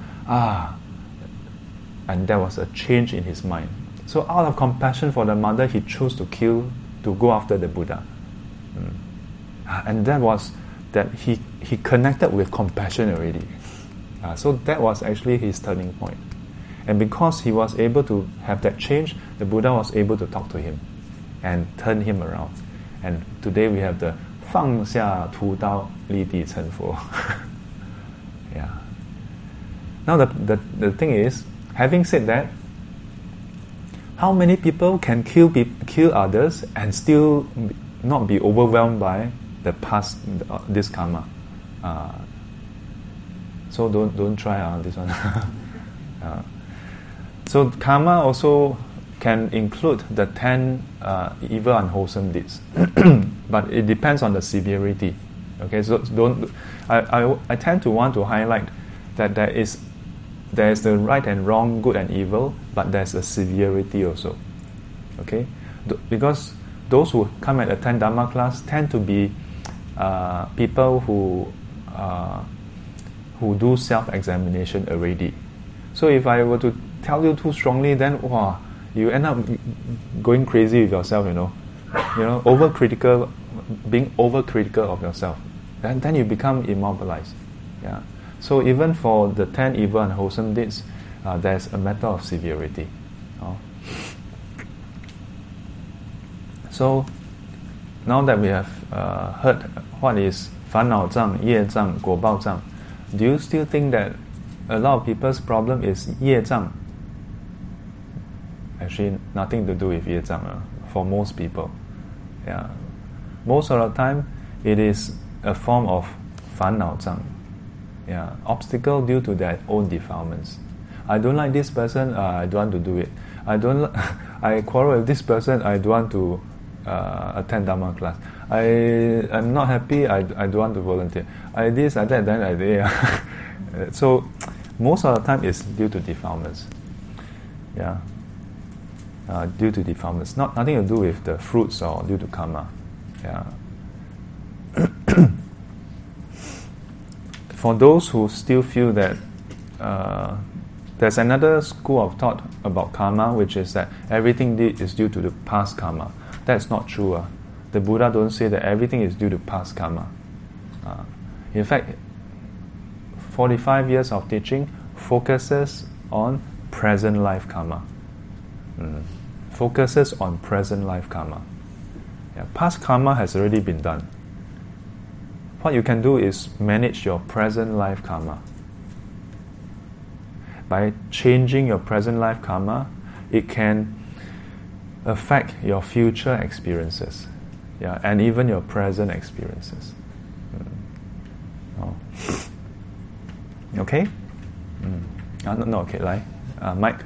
and there was a change in his mind. So out of compassion for the mother, he chose to go after the Buddha. And that was that he connected with compassion already. So that was actually his turning point. And because he was able to have that change, the Buddha was able to talk to him and turn him around. And today we have the 放下屠刀立地成佛. Now the thing is, having said that, How many people can kill others and still not be overwhelmed by the past, this karma? So don't try this one. So karma also can include the 10 evil unwholesome deeds, but it depends on the severity. Okay, so don't. I tend to want to highlight that there is the right and wrong, good and evil, but there's a severity also. Okay, because those who come and attend Dhamma class tend to be people who do self-examination already. So if I were to tell you too strongly, then wow, you end up going crazy with yourself. You know, overcritical, being overcritical of yourself. Then you become immobilized. Yeah. So even for the 10 evil and wholesome deeds, there's a matter of severity. Oh. So now that we have heard what is Fanao Zhang, Ye Zhang, Guo Bao Zhang, do you still think that a lot of people's problem is Ye Zhang? Actually, nothing to do with Ye Zhang for most people. Yeah, most of the time, it is a form of Fanao Zhang. Yeah, obstacle due to their own defilements. I don't like this person. I don't want to do it. I quarrel with this person. I don't want to attend Dhamma class. I'm not happy. I don't want to volunteer. I this, I that, then I there. So most of the time, it's due to defilements. Yeah, due to defilements. Nothing to do with the fruits or due to karma. Yeah. For those who still feel that there's another school of thought about karma, which is that everything is due to the past karma. That's not true. The Buddha don't say that everything is due to past karma. In fact, 45 years of teaching focuses on present life karma. Focuses on present life karma. Yeah, past karma has already been done. What you can do is manage your present life karma. By changing your present life karma, it can affect your future experiences, yeah, and even your present experiences. Oh. Okay? No, okay, like, Mike.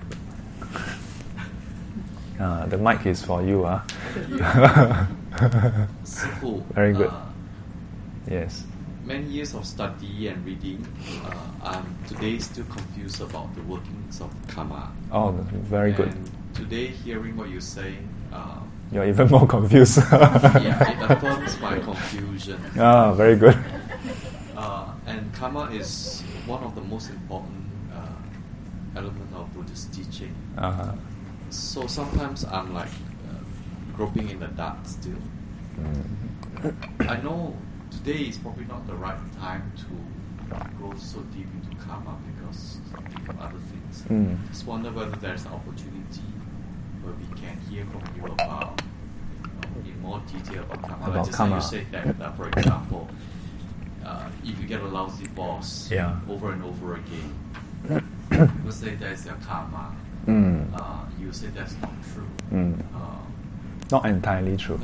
The mic is for you, Very good. Yes. Many years of study and reading, I'm today still confused about the workings of karma. Oh, very good. And today, hearing what you're saying, you're even more confused. Yeah, it affirms my confusion. Ah, very good. And karma is one of the most important element of Buddhist teaching. Uh-huh. So sometimes I'm like groping in the dark still. I know. Today is probably not the right time to go so deep into karma because of other things. Just wonder whether there's an opportunity where we can hear from you about in more detail about karma. You said that, for example, if you get a lousy boss over and over again, people say that's their karma. You say that's not true. Not entirely true.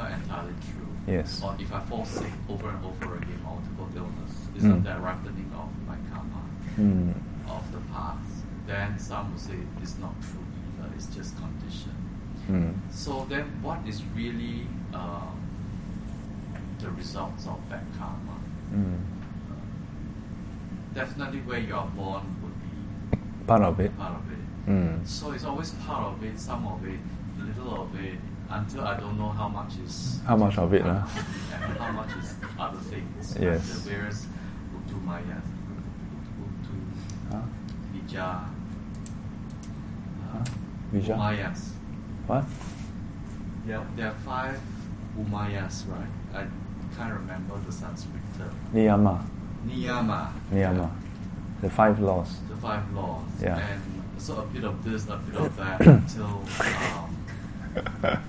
Yes. Or if I fall sick over and over again, multiple illness, isn't that ripening of my karma of the past? Then some will say it's not true either, it's just condition. So then what is really the results of that karma? Definitely where you are born would be part of it. So it's always part of it, some of it, little of it, until I don't know how much of it and how much is other things. Yes. Like the various Uttumaya, Vijaya, Umayas. What? Yeah, there are 5 Umayas, right? I can't remember the Sanskrit term. Niyama. The 5 laws. Yeah. And so a bit of this, a bit of that, until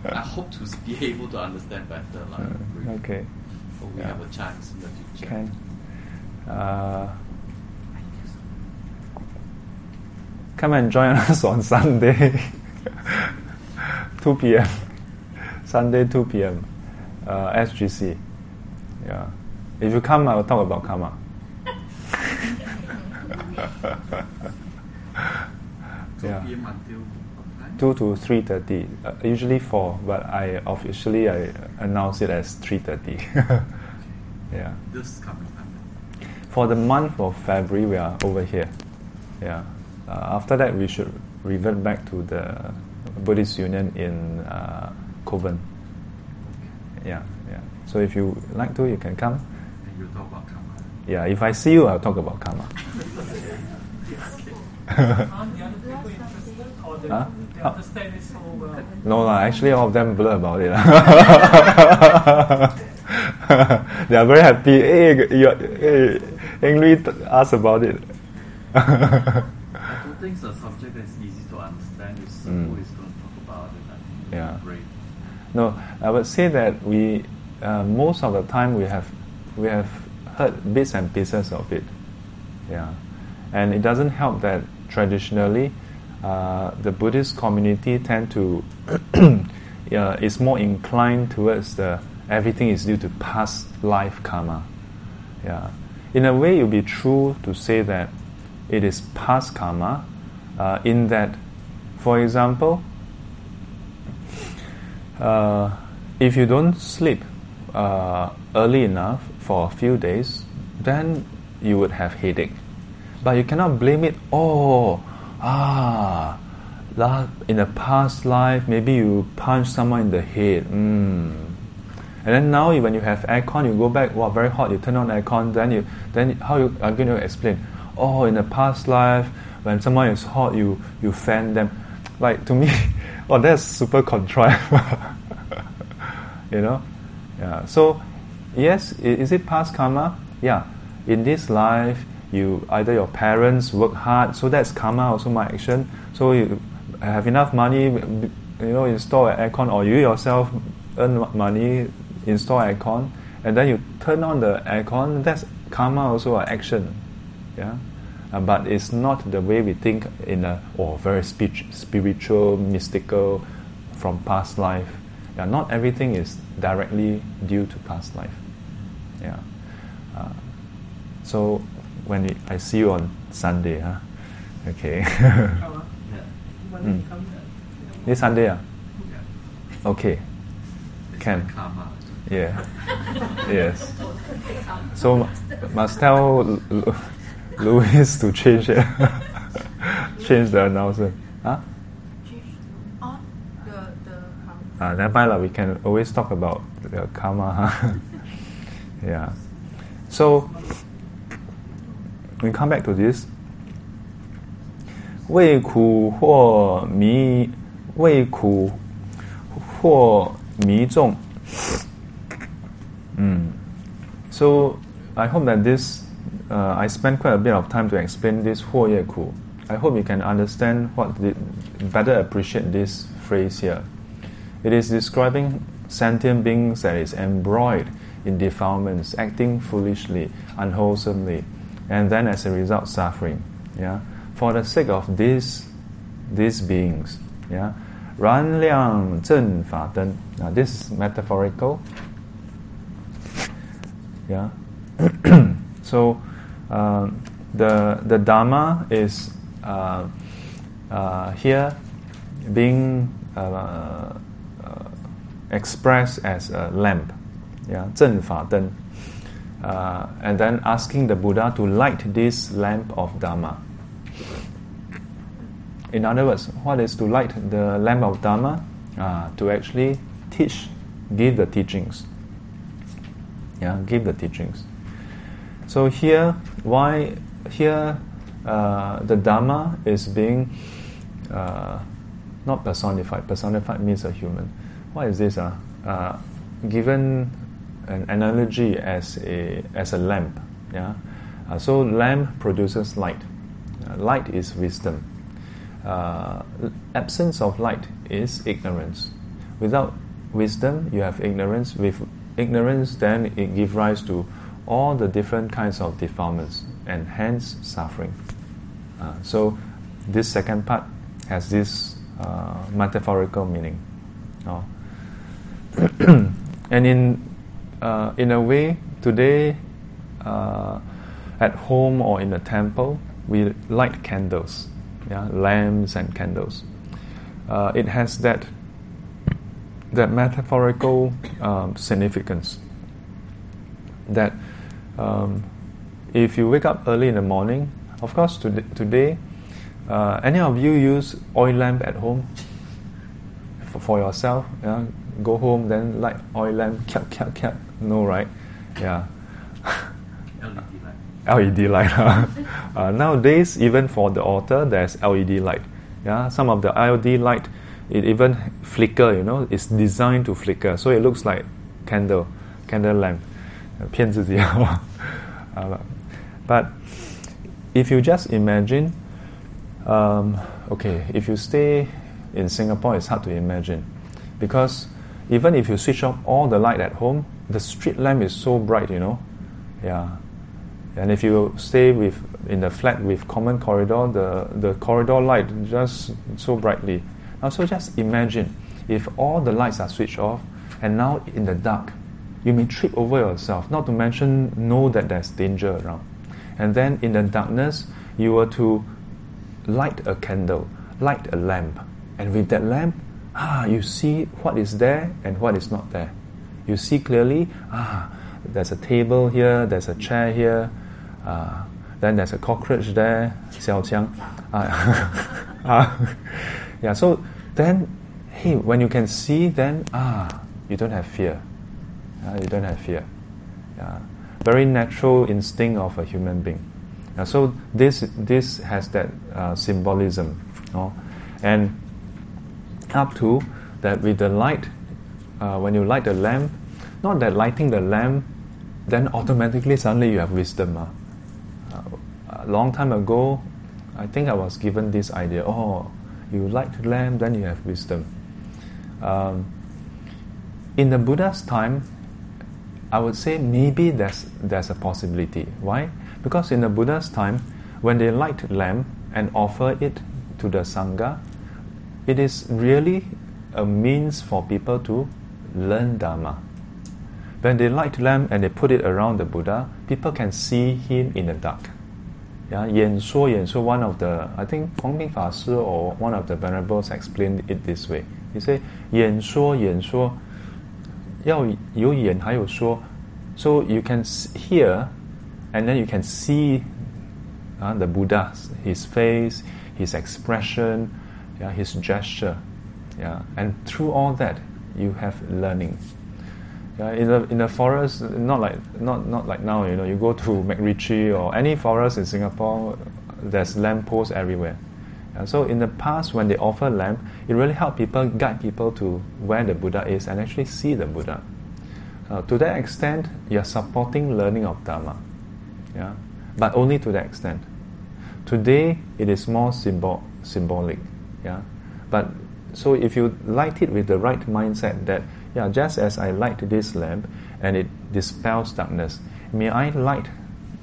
I hope to be able to understand better. Okay. But we have a chance in the future. Okay. Come and join us on Sunday. 2 p.m. Sunday 2 p.m. SGC. Yeah. If you come, I will talk about karma. Yeah. 2 to 3:30, usually 4, but I officially I announce it as 3:30. Yeah. This coming Monday. For the month of February, we are over here. Yeah. After that, we should revert back to the Buddhist Union in Covent. Yeah, yeah. So if you like to, you can come. And you talk about karma. Yeah. If I see you, I'll talk about karma. Huh? No, actually all of them blur about it. They are very happy. Hey, English asked about it. I don't think the subject is easy to understand. If someone is going to talk about it, I think it's great. No, I would say that we most of the time we have heard bits and pieces of it. Yeah, and it doesn't help that traditionally. The Buddhist community tend to is more inclined towards the everything is due to past life karma. Yeah, in a way, it would be true to say that it is past karma. In that, for example, if you don't sleep early enough for a few days, then you would have headache. But you cannot blame it all. In a past life, maybe you punch someone in the head. And then now, when you have aircon, you go back. Wow, very hot. You turn on aircon. Then how you are going to explain? Oh, in a past life, when someone is hot, you fan them. Like to me, oh, that's super contrived. You know, yeah. So, yes, is it past karma? Yeah, in this life. You either your parents work hard, so that's karma, also my action. So you have enough money, you know, install an aircon, or you yourself earn money, install aircon, and then you turn on the aircon. That's karma, also an action. Yeah, but it's not the way we think in a very spiritual, mystical, from past life. Yeah, not everything is directly due to past life. Yeah, so. When I see you on Sunday, huh? Okay. This Sunday, okay. Can. Yeah. Yes. So must tell Louis to change it. Change the announcement. Huh? Never mind lah. We can always talk about the karma. Huh? Yeah. So. We come back to this. 为苦或迷众. So I hope that this I spent quite a bit of time to explain this 或业苦. I hope you can understand better appreciate this phrase here. It is describing sentient beings that is embroiled in defilements, acting foolishly, unwholesomely. And then, as a result, suffering. Yeah, for the sake of these beings. Yeah, 燃亮正法灯. Now, this is metaphorical. Yeah. So, the Dharma is here being expressed as a lamp. Yeah, 正法灯. And then asking the Buddha to light this lamp of Dharma. In other words, what is to light the lamp of Dharma? To actually teach, give the teachings. Yeah, give the teachings. So here, the Dharma is being not personified. Personified means a human. What is this? Given an analogy as a lamp, yeah. So lamp produces light. Light is wisdom. Absence of light is ignorance. Without wisdom, you have ignorance. With ignorance, then it gives rise to all the different kinds of defilements and hence suffering. So this second part has this metaphorical meaning. Oh. And in a way, today, at home or in the temple, we light candles, lamps and candles. It has that metaphorical significance. That if you wake up early in the morning, of course, today, any of you use oil lamp at home for yourself? Yeah? Go home, then light oil lamp, no, right? Yeah. LED light. Nowadays, even for the altar, there's LED light. Yeah, some of the LED light, it even flicker. You know, it's designed to flicker, so it looks like candle lamp. But if you just imagine, if you stay in Singapore, it's hard to imagine, because even if you switch off all the light at home, the street lamp is so bright. You know, yeah. And if you stay in the flat with common corridor, the corridor light just so brightly. Now, so just imagine if all the lights are switched off, and now in the dark, you may trip over yourself. Not to mention know that there's danger around. And then in the darkness, you were to light a candle, light a lamp, and with that lamp, you see what is there and what is not there. You see clearly, there's a table here, there's a chair here, then there's a cockroach there, xiaoqiang. Yeah, so then, hey, when you can see, then, you don't have fear. You don't have fear. Yeah. Very natural instinct of a human being. Yeah, so this has that symbolism. No? And up to that with the light, when you light the lamp, not that lighting the lamp, then automatically suddenly you have wisdom. A long time ago, I think I was given this idea, you light the lamp, then you have wisdom. In the Buddha's time, I would say maybe there's a possibility. Why? Because in the Buddha's time, when they light lamp and offer it to the Sangha, it is really a means for people to learn Dharma. When they light lamp and they put it around the Buddha, people can see him in the dark. Yeah, Yan Shuo, one of the, I think Huangping Fashi or one of the venerables explained it this way. He said, Yan Shuo, 要有眼还有说. So you can hear, and then you can see the Buddha, his face, his expression, his gesture. Yeah, and through all that, you have learning. In the forest, not like now. You know, you go to MacRitchie or any forest in Singapore, there's lampposts everywhere. And so in the past, when they offer lamp, it really helped people, guide people to where the Buddha is and actually see the Buddha. To that extent, you are supporting learning of Dharma, but only to that extent. Today, it is more symbolic. Yeah, but so if you light it with the right mindset that, just as I light this lamp and it dispels darkness, may I light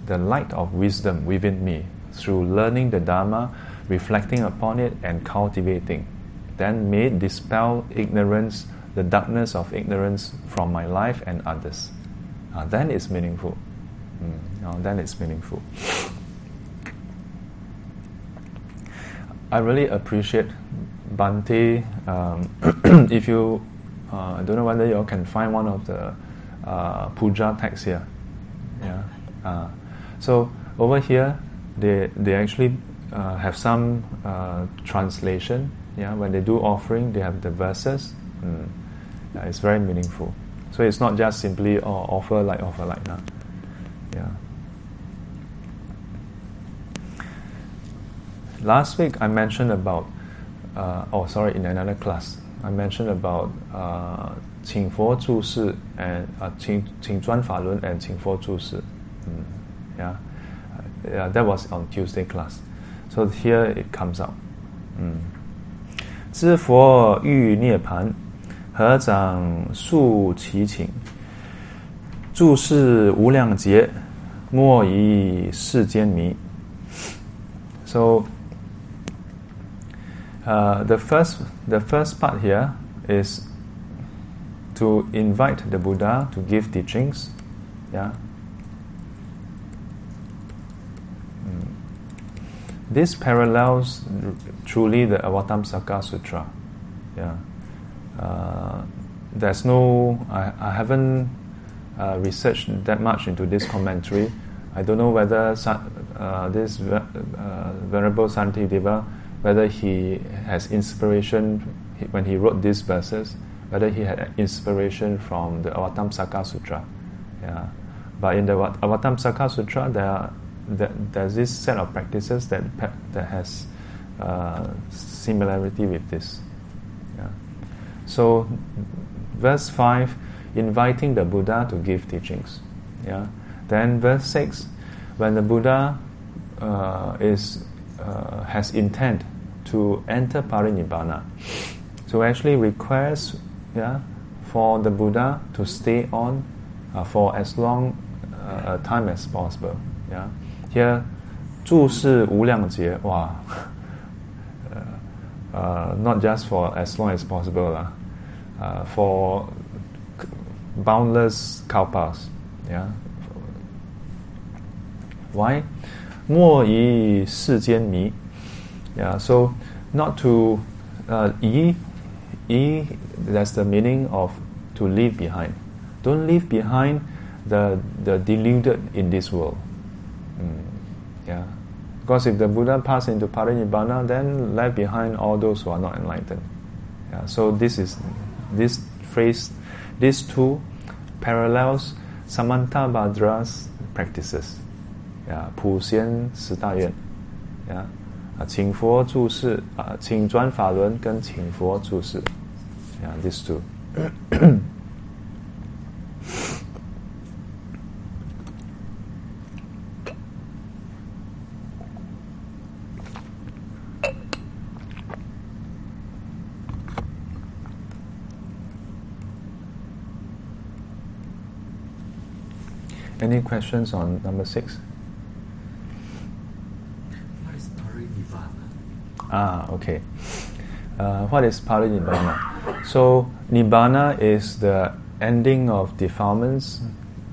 the light of wisdom within me through learning the Dharma, reflecting upon it and cultivating. Then may it dispel ignorance, the darkness of ignorance from my life and others. Then it's meaningful. Then it's meaningful. I really appreciate Bhante. If you I don't know whether you all can find one of the puja texts here. Yeah. So over here, they actually have some translation. Yeah. When they do offering, they have the verses. It's very meaningful. So it's not just simply offer like now. Yeah. Last week I mentioned about. In another class. I mentioned about 请佛注释and 请转法轮 and 请佛注释. That was on Tuesday class. So here it comes out. 知佛欲涅槃 合掌述其请 注释无量劫 莫疑世间迷. So the first part here is to invite the Buddha to give teachings. Yeah. This parallels truly the Avatamsaka Sutra. Yeah. There's no... I haven't researched that much into this commentary. I don't know whether this Venerable Shantideva, whether he has inspiration when he wrote these verses, whether he had inspiration from the Avatamsaka Sutra. Yeah. But in the Avatamsaka Sutra, there's this set of practices that has similarity with this. Yeah. So, verse 5, inviting the Buddha to give teachings. Yeah. Then verse 6, when the Buddha has intent to enter Parinibbana, so actually requests, yeah, for the Buddha to stay on for as long a time as possible. Yeah. Here, 住世无量劫, wow. Not just for as long as possible, for boundless kalpas. Yeah. Why? 莫以世间迷. Yeah, so not to that's the meaning of to leave behind. Don't leave behind the deluded in this world. Yeah. Because if the Buddha passed into Parinibbana, then left behind all those who are not enlightened. Yeah. So this phrase, these two parallels Samantabhadra's practices. Yeah, 普贤十大愿, yeah, 请佛住世, 请转法轮, 跟请佛住世, yeah, these two. Any questions on number 6? Okay. What is Parinibbana? So, Nibbana is the ending of defilements,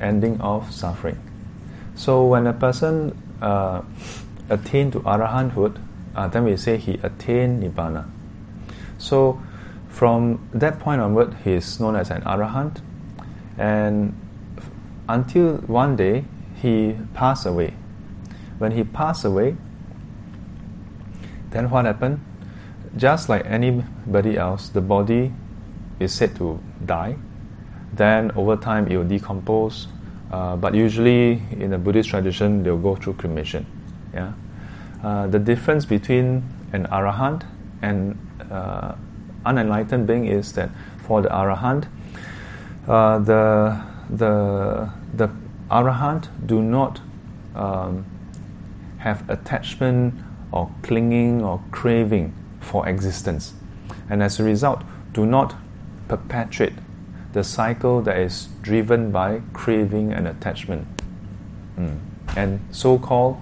ending of suffering. So, when a person attained to Arahanthood, then we say he attained Nibbana. So, from that point onward, he is known as an Arahant. And until one day, he passed away. When he passed away, then what happened? Just like anybody else, the body is said to die. Then over time it will decompose. But usually in the Buddhist tradition, they'll go through cremation. Yeah. The difference between an Arahant and unenlightened being is that for the Arahant, the Arahant do not have attachment or clinging or craving for existence, and as a result do not perpetuate the cycle that is driven by craving and attachment, and so-called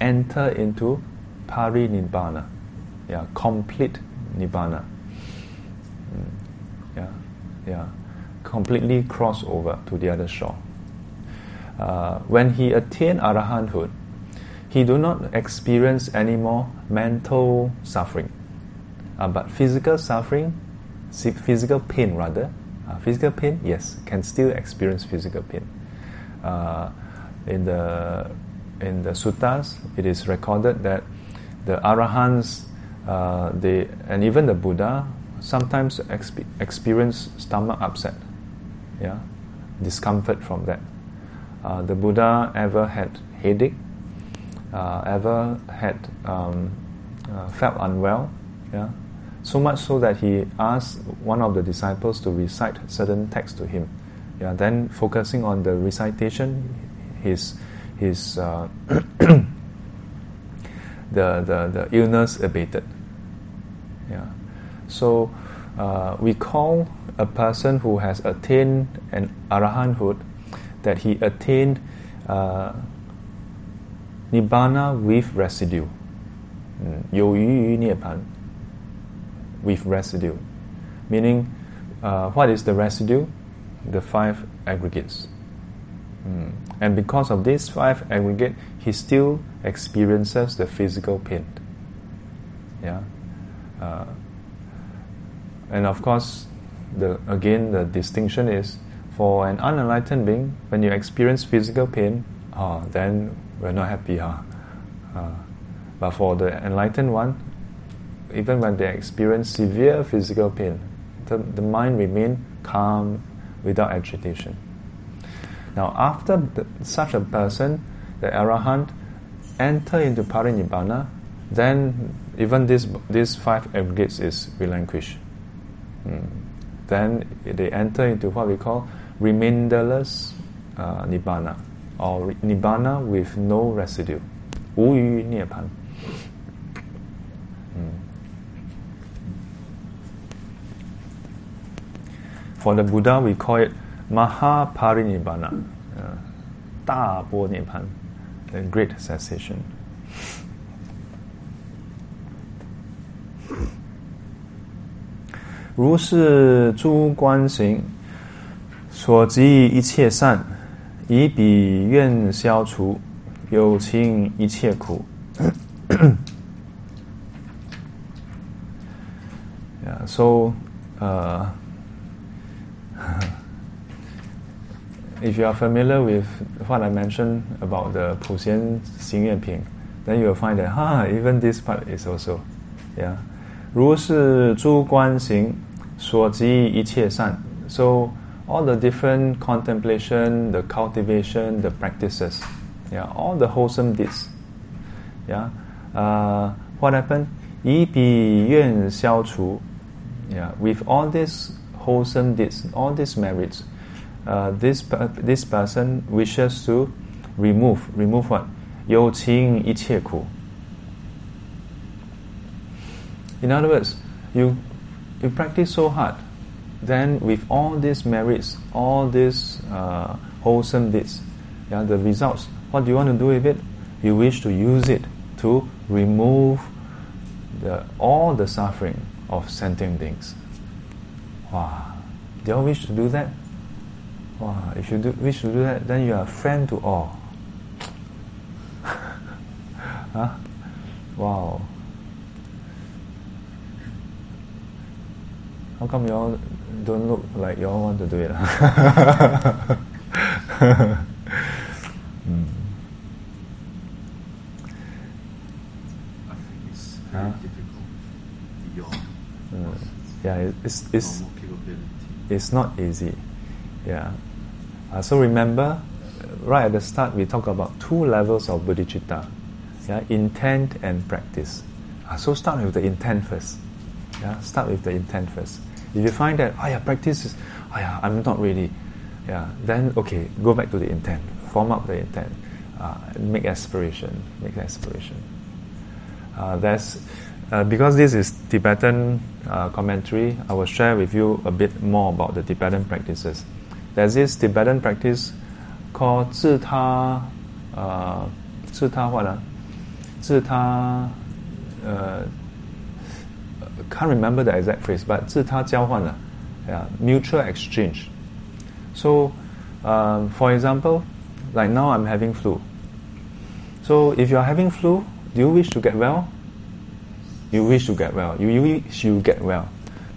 enter into Parinibbana, yeah, complete Nibbana, yeah, completely cross over to the other shore. When he attained Arahanthood, he do not experience any more mental suffering, but physical suffering, physical pain rather. Physical pain, yes, can still experience physical pain. In the suttas, it is recorded that the Arahants, and even the Buddha, sometimes experience stomach upset, yeah, discomfort from that. The Buddha ever had headache. Ever had felt unwell, yeah? So much so that he asked one of the disciples to recite certain texts to him. Yeah, then focusing on the recitation, his the illness abated. Yeah, so we call a person who has attained an Arahanthood that he attained Nibbana with residue. 有余于涅槃, with residue. Meaning, what is the residue? The five aggregates. And because of these five aggregates, he still experiences the physical pain. Yeah. And of course, the distinction is, for an unenlightened being, when you experience physical pain, then we're not happy. But for the enlightened one, even when they experience severe physical pain, the mind remains calm without agitation. Now, after such a person, the Arahant, enter into Parinibbana, then even these five aggregates is relinquished. Then they enter into what we call remainderless Nibbana, or Nibbana with no residue. Wu-yu Nibbana. For the Buddha, we call it Mahaparinibbana, Dabo Nibbana, the great cessation. Ru shi zhu guan xing, suo ji yi qie san, yi bi yuan xiao chu, you qing yi qie ku. So, if you are familiar with what I mentioned about the Pu Xian Xing Yuan Ping, then you will find that even this part is also, yeah. Ru shi zhu guan xing, suo ji yi qie san. So all the different contemplation, the cultivation, the practices, yeah, all the wholesome deeds, yeah. What happened? Yi bi yuan xiao chu, yeah. With all these wholesome deeds, all these merits, this person wishes to remove what? You qing yi qie ku. In other words, you practice so hard, then with all these merits, all these wholesome deeds, yeah, the results, what do you want to do with it? You wish to use it to remove all the suffering of sentient beings. Wow. Do you all wish to do that? Wow. If you wish to do that, then you are a friend to all. Huh? Wow. How come you all don't look like you all want to do it? I think it's very difficult beyond. Yeah, it's not easy. Yeah. So remember, right at the start we talked about two levels of bodhicitta, yeah, intent and practice. So start with the intent first. Yeah, start with the intent first. If you find that practice is I'm not ready, yeah, then okay, go back to the intent, form up the intent, make aspiration. That's because this is Tibetan commentary. I will share with you a bit more about the Tibetan practices. There's this Tibetan practice called can't remember the exact phrase, but 自他交换了, yeah, mutual exchange. So, for example, like now I'm having flu. So, if you are having flu, do you wish to get well? You wish to get well. You wish you get well.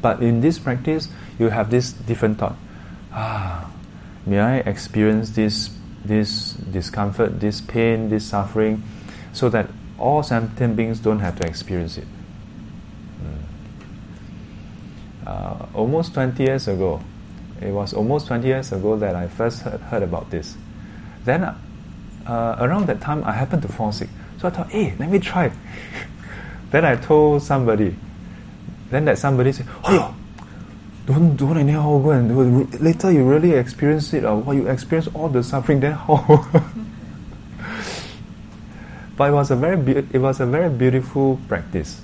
But in this practice, you have this different thought. May I experience this discomfort, this pain, this suffering, so that all sentient beings don't have to experience it. Almost 20 years ago, it was almost 20 years ago that I first heard about this. Then around that time I happened to fall sick, so I thought, let me try. Then I told somebody, then that somebody said, don't anyhow go and do it. Later you really experience it, or you experience all the suffering, then how? But it was a very beautiful practice.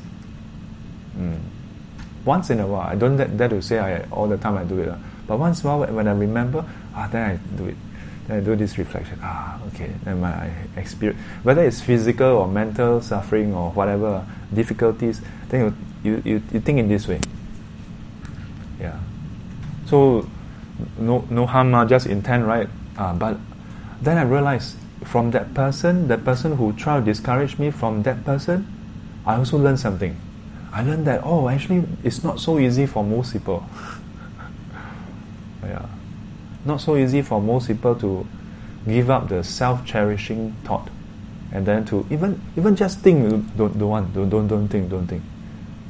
Once in a while, I don't dare to say all the time I do it, but once in a while when I remember, then I do it. Then I do this reflection. Okay, then I experience, whether it's physical or mental suffering or whatever difficulties, then you think in this way. Yeah, So no harm, just intent, right? But then I realized from that person who tried to discourage me, from that person, I also learned something. I learned that, oh, actually, it's not so easy for most people. Yeah. Not so easy for most people to give up the self-cherishing thought, and then to even just think, don't think.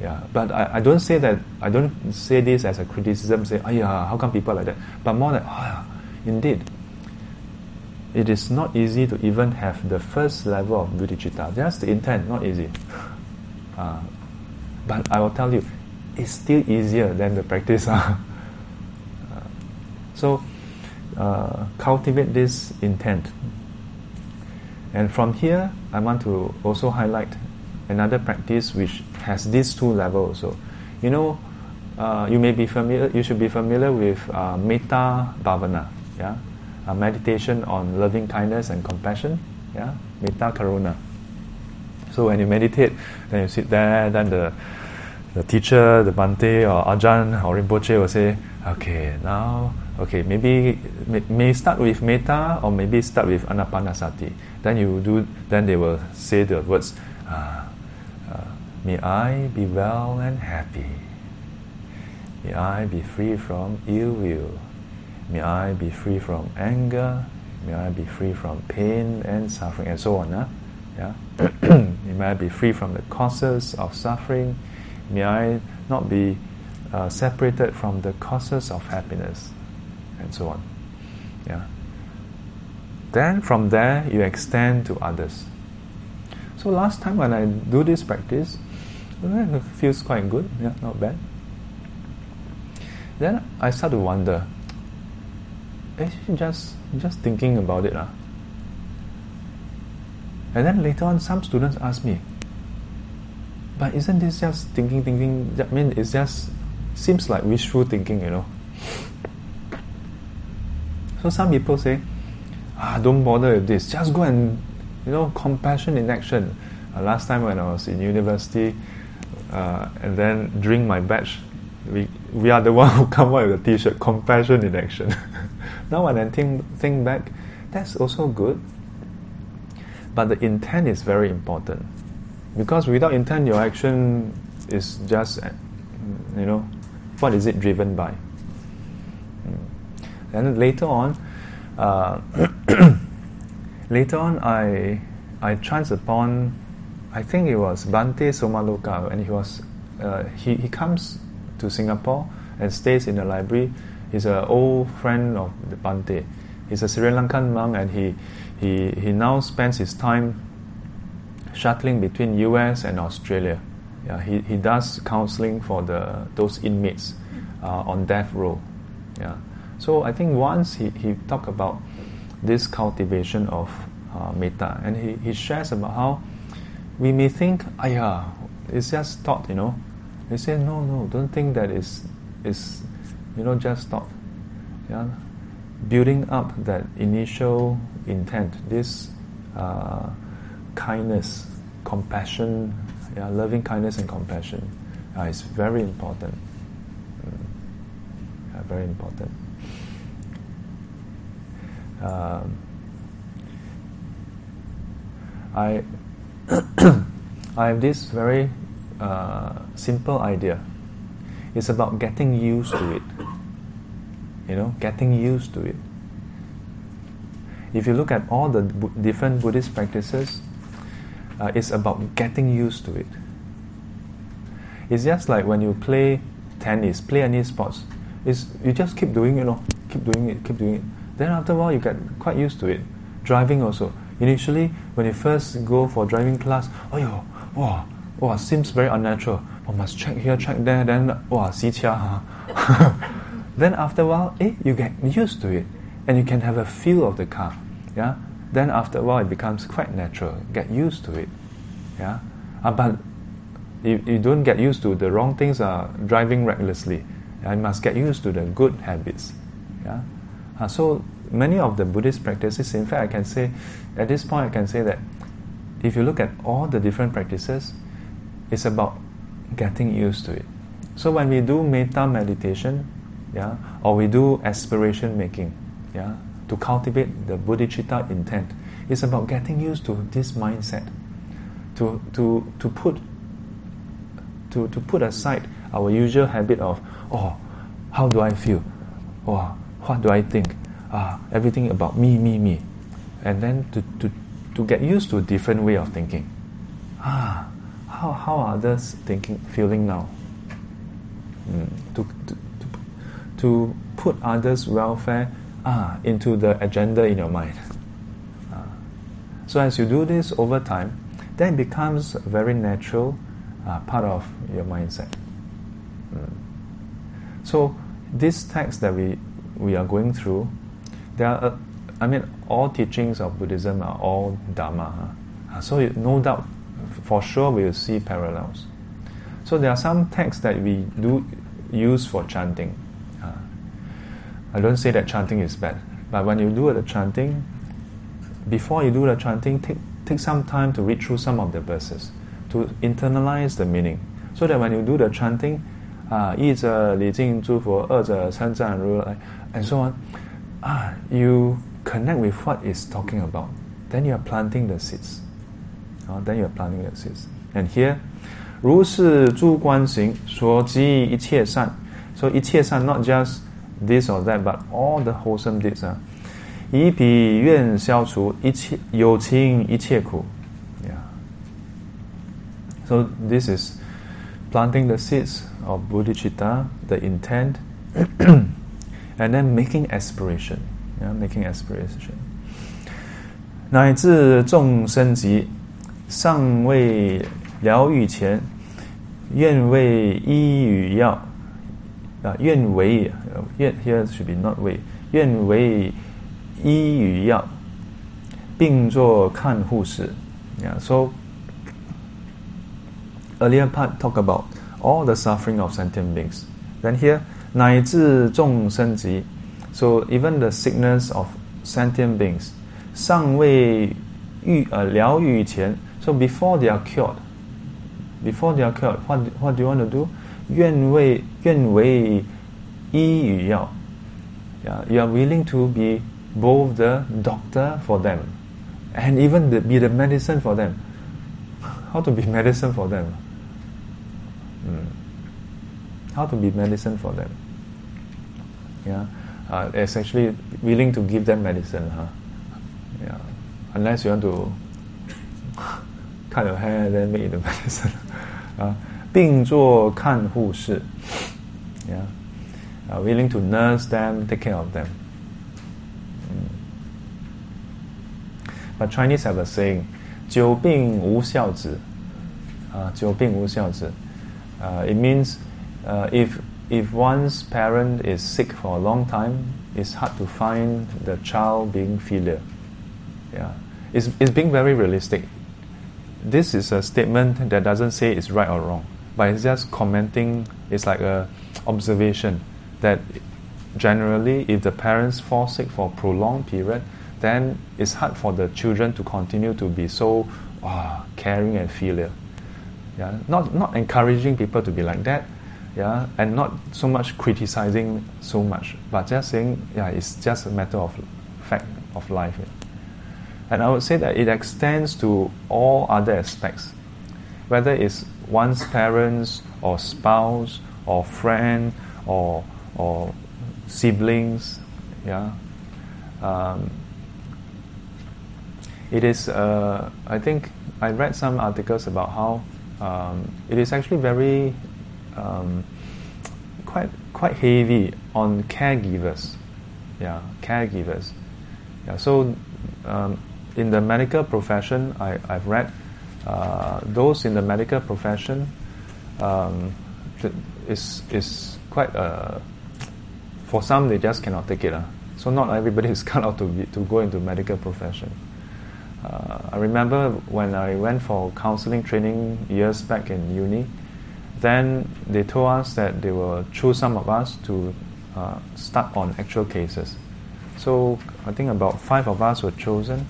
Yeah. But I don't say this as a criticism, say, how come people like that? But more like, indeed, it is not easy to even have the first level of bodhicitta. Just the intent, not easy. But I will tell you, it's still easier than the practice. So cultivate this intent. And from here, I want to also highlight another practice which has these two levels. So, you should be familiar with metta bhavana, yeah, meditation on loving kindness and compassion, yeah, metta karuna. So when you meditate, then you sit there, then the teacher, the Bhante or Ajahn or Rinpoche will say, maybe start with metta, or maybe start with anapanasati. Then they will say the words, may I be well and happy. May I be free from ill will. May I be free from anger. May I be free from pain and suffering, and so on. Yeah. May I be free from the causes of suffering. May I not be separated from the causes of happiness, and so on. Yeah. Then from there you extend to others. So last time when I do this practice, it feels quite good, yeah, not bad. Then I start to wonder. Actually, just thinking about it. And then later on, some students ask me, but isn't this just thinking? I mean, it just seems like wishful thinking, So some people say, don't bother with this. Just go and, compassion in action. Last time when I was in university, and then during my batch, we are the one who come up with the T-shirt, compassion in action. Now when I think back, that's also good. But the intent is very important, because without intent, your action is just, what is it driven by? And later on, I chanced upon, I think it was Bhante Somaloka, and he was he comes to Singapore and stays in the library. He's an old friend of the Bhante. He's a Sri Lankan monk, and he now spends his time shuttling between US and Australia. Yeah, he does counseling for those inmates on death row. Yeah. So I think once he talked about this cultivation of metta, and he shares about how we may think, it's just thought, They say, no, don't think that it's just thought. Yeah. Building up that initial intent, this kindness, compassion, loving kindness and compassion, is very important. Very important. I have this very simple idea. It's about getting used to it. Getting used to it. If you look at all the different Buddhist practices, it's about getting used to it. It's just like when you play tennis, play any sports. You just keep doing, keep doing it. Then after a while, you get quite used to it. Driving also. Initially, when you first go for driving class, seems very unnatural. Must check here, check there, then see chia. Then after a while, you get used to it, and you can have a feel of the car. Yeah. Then after a while, it becomes quite natural. Get used to it. Yeah. But you don't get used to the wrong things. Driving recklessly. You must get used to the good habits. Yeah. So many of the Buddhist practices. In fact, I can say, at this point, I can say that if you look at all the different practices, it's about getting used to it. So when we do metta meditation, yeah, or we do aspiration making, yeah, to cultivate the bodhicitta intent. It's about getting used to this mindset, to put aside our usual habit of, oh, how do I feel? Oh, what do I think? Everything about me, me, me. And then to get used to a different way of thinking. How are others thinking, feeling now? To put others' welfare into the agenda in your mind. So as you do this over time, then it becomes a very natural part of your mindset. So this text that we are going through, there are all teachings of Buddhism are all Dhamma. So no doubt, for sure, we will see parallels. So there are some texts that we do use for chanting. I don't say that chanting is bad, but when you do the chanting, before you do the chanting, take some time to read through some of the verses, to internalize the meaning, so that when you do the chanting, 译者李靖诸佛，二者三藏如来, and so on, you connect with what it's talking about. Then you are planting the seeds. And here, 如是诸观行，所积一切善. So 一切善, not just this or that, but all the wholesome deeds. 以彼愿消除，有情一切苦. Yeah. So this is planting the seeds of bodhicitta, the intent, and then making aspiration. Yeah, making aspiration. 乃至众生极，尚未疗愈前，愿为医与药。 愿为 here should be not 为, 愿为医与药，并作看护使. Yeah, so earlier part talk about all the suffering of sentient beings. Then here, 乃至众生极. So even the sickness of sentient beings, 尚未疗愈前. So before they are cured, what do you want to do? 愿为医与药. Yeah, you are willing to be both the doctor for them, and even be the medicine for them. How to be medicine for them? Yeah, it's actually willing to give them medicine, huh? Yeah, unless you want to cut your hair, then make it the medicine. 并作看护士, yeah, willing to nurse them, take care of them. But Chinese have a saying, 久病无孝子. 久病无孝子. It means if one's parent is sick for a long time, it's hard to find the child being filial. Yeah, it's being very realistic. This is a statement that doesn't say it's right or wrong, but it's just commenting. It's like a observation that generally, if the parents fall sick for a prolonged period, then it's hard for the children to continue to be so caring and filial. Yeah, not encouraging people to be like that. Yeah, and not so much criticizing so much, but just saying, yeah, it's just a matter of fact of life. Yeah. And I would say that it extends to all other aspects, whether it's one's parents or spouse or friend or siblings. Yeah, it is. I think I read some articles about how it is actually very. Quite heavy on caregivers, yeah, caregivers. Yeah, so in the medical profession, I've read those in the medical profession is quite. For some, they just cannot take it. So not everybody is cut out to go into medical profession. I remember when I went for counseling training years back in uni. Then they told us that they will choose some of us to start on actual cases. So I think about 5 of us were chosen.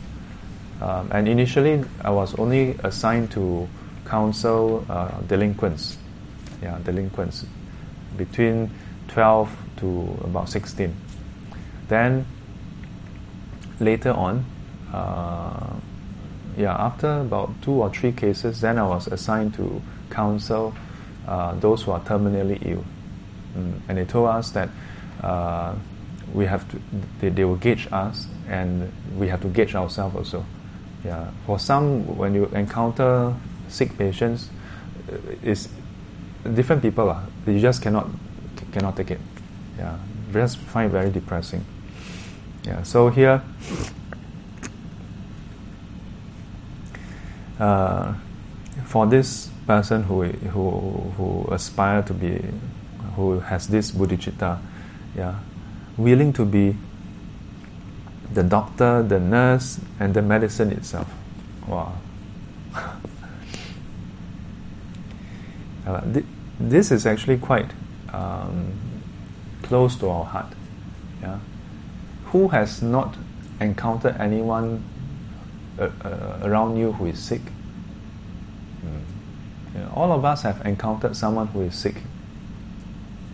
And initially, I was only assigned to counsel delinquents. Yeah, delinquents between 12 to about 16. Then later on, after about 2 or 3 cases, then I was assigned to counsel those who are terminally ill. And they told us that we have to, they will gauge us, and we have to gauge ourselves also. Yeah. For some, when you encounter sick patients, it's different people. You just cannot take it. Yeah, just find it very depressing. Yeah. So here, for this person who aspire to be, who has this bodhicitta, yeah, willing to be the doctor, the nurse, and the medicine itself. Wow. This is actually quite close to our heart. Yeah? Who has not encountered anyone around you who is sick? You know, all of us have encountered someone who is sick.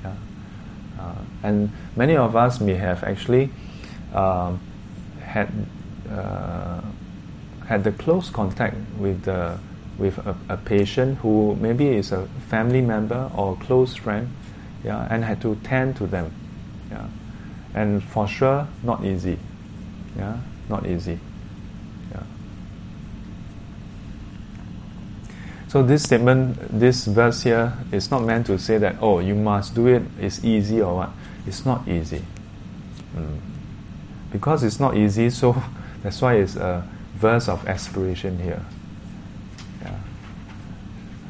Yeah? And many of us may have actually had the close contact with a patient who maybe is a family member or a close friend, yeah, and had to tend to them, yeah, and for sure not easy, yeah, not easy, yeah. So this statement, this verse here, is not meant to say that, oh, you must do it, it's easy or what. It's not easy. Because it's not easy, so that's why it's a verse of aspiration here.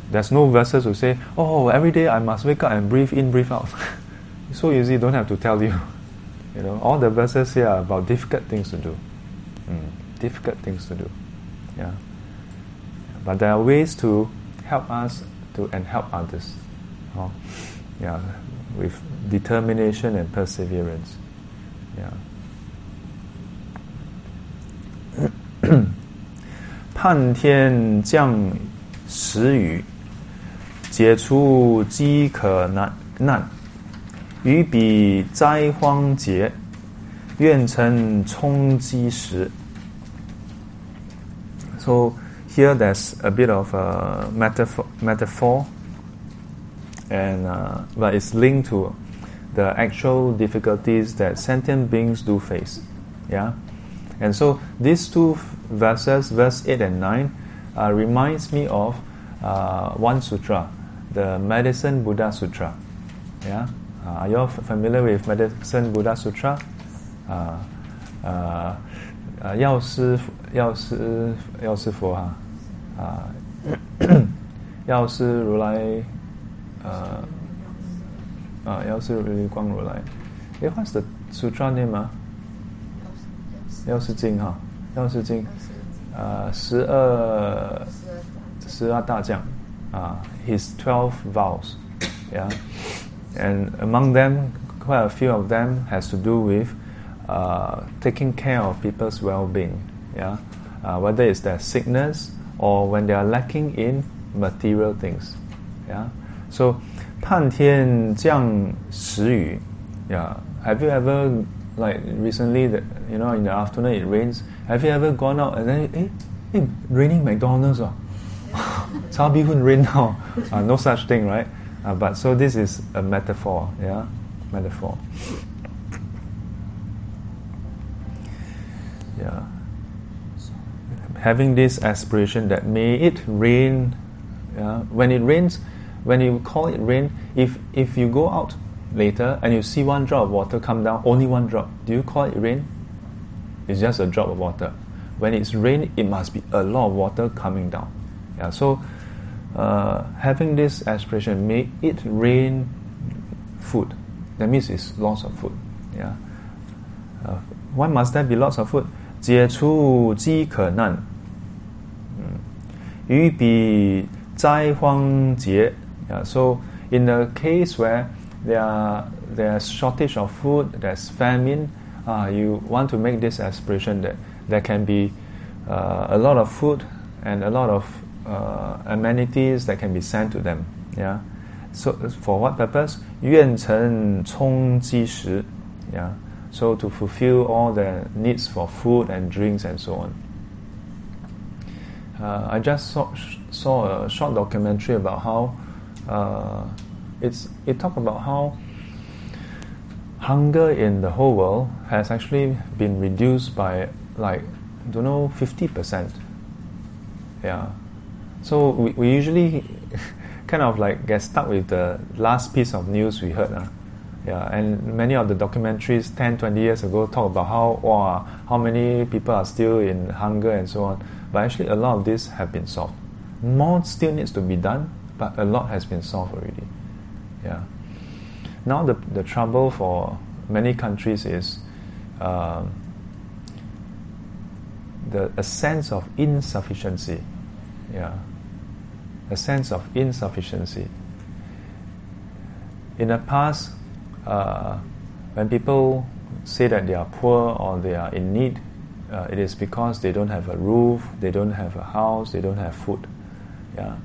There's no verses who say, oh, every day I must wake up and breathe in, breathe out. It's so easy, don't have to tell you. You know, all the verses here are about difficult things to do. Difficult things to do. Yeah. But there are ways to help us to and help others. Oh, yeah, with determination and perseverance. Yeah. 盼天降时雨 解除饥渴难 于彼灾荒劫 愿成充饥食 So here there's a bit of a metaphor and but it's linked to the actual difficulties that sentient beings do face. Yeah, and so these two verses, verse 8 and 9, reminds me of one sutra, the Medicine Buddha Sutra. Yeah, are you all familiar with Medicine Buddha Sutra? 药师佛哈， 药师如来光如来。 What's the sutra name? 药师经哈， 药师经。 十二大将, his 12 vows, yeah, and among them, quite a few of them has to do with taking care of people's well-being, yeah, whether it's their sickness or when they are lacking in material things, yeah. So, 盼天降时雨, yeah. Have you ever, like recently, you know, in the afternoon it rains. Have you ever gone out and then, hey, raining McDonald's? Char bee hoon rain now. No such thing, right? But so this is a metaphor, yeah? Metaphor. Yeah. Having this aspiration that may it rain, yeah? When it rains, when you call it rain, if you go out later and you see one drop of water come down, only one drop, do you call it rain? It's just a drop of water. When it's rain, it must be a lot of water coming down. Yeah, so having this aspiration, may it rain food. That means it's lots of food. Yeah. Why must there be lots of food? 解除饥渴难 于彼灾荒劫 Yeah, so in the case where there's shortage of food, there's famine, you want to make this aspiration that there can be a lot of food and a lot of amenities that can be sent to them. Yeah, So for what purpose? 愿成充饥食, yeah. So to fulfill all the needs for food and drinks and so on. I just saw a short documentary about how it talked about how hunger in the whole world has actually been reduced by, like, I don't know, 50%. Yeah. So we usually kind of like get stuck with the last piece of news we heard. Yeah, and many of the documentaries 10, 20 years ago talk about how many people are still in hunger and so on. But actually a lot of this have been solved. More still needs to be done, but a lot has been solved already. Yeah. Now the trouble for many countries is a sense of insufficiency. Yeah. A sense of insufficiency. In the past, when people say that they are poor or they are in need, it is because they don't have a roof, they don't have a house, they don't have food. Yeah.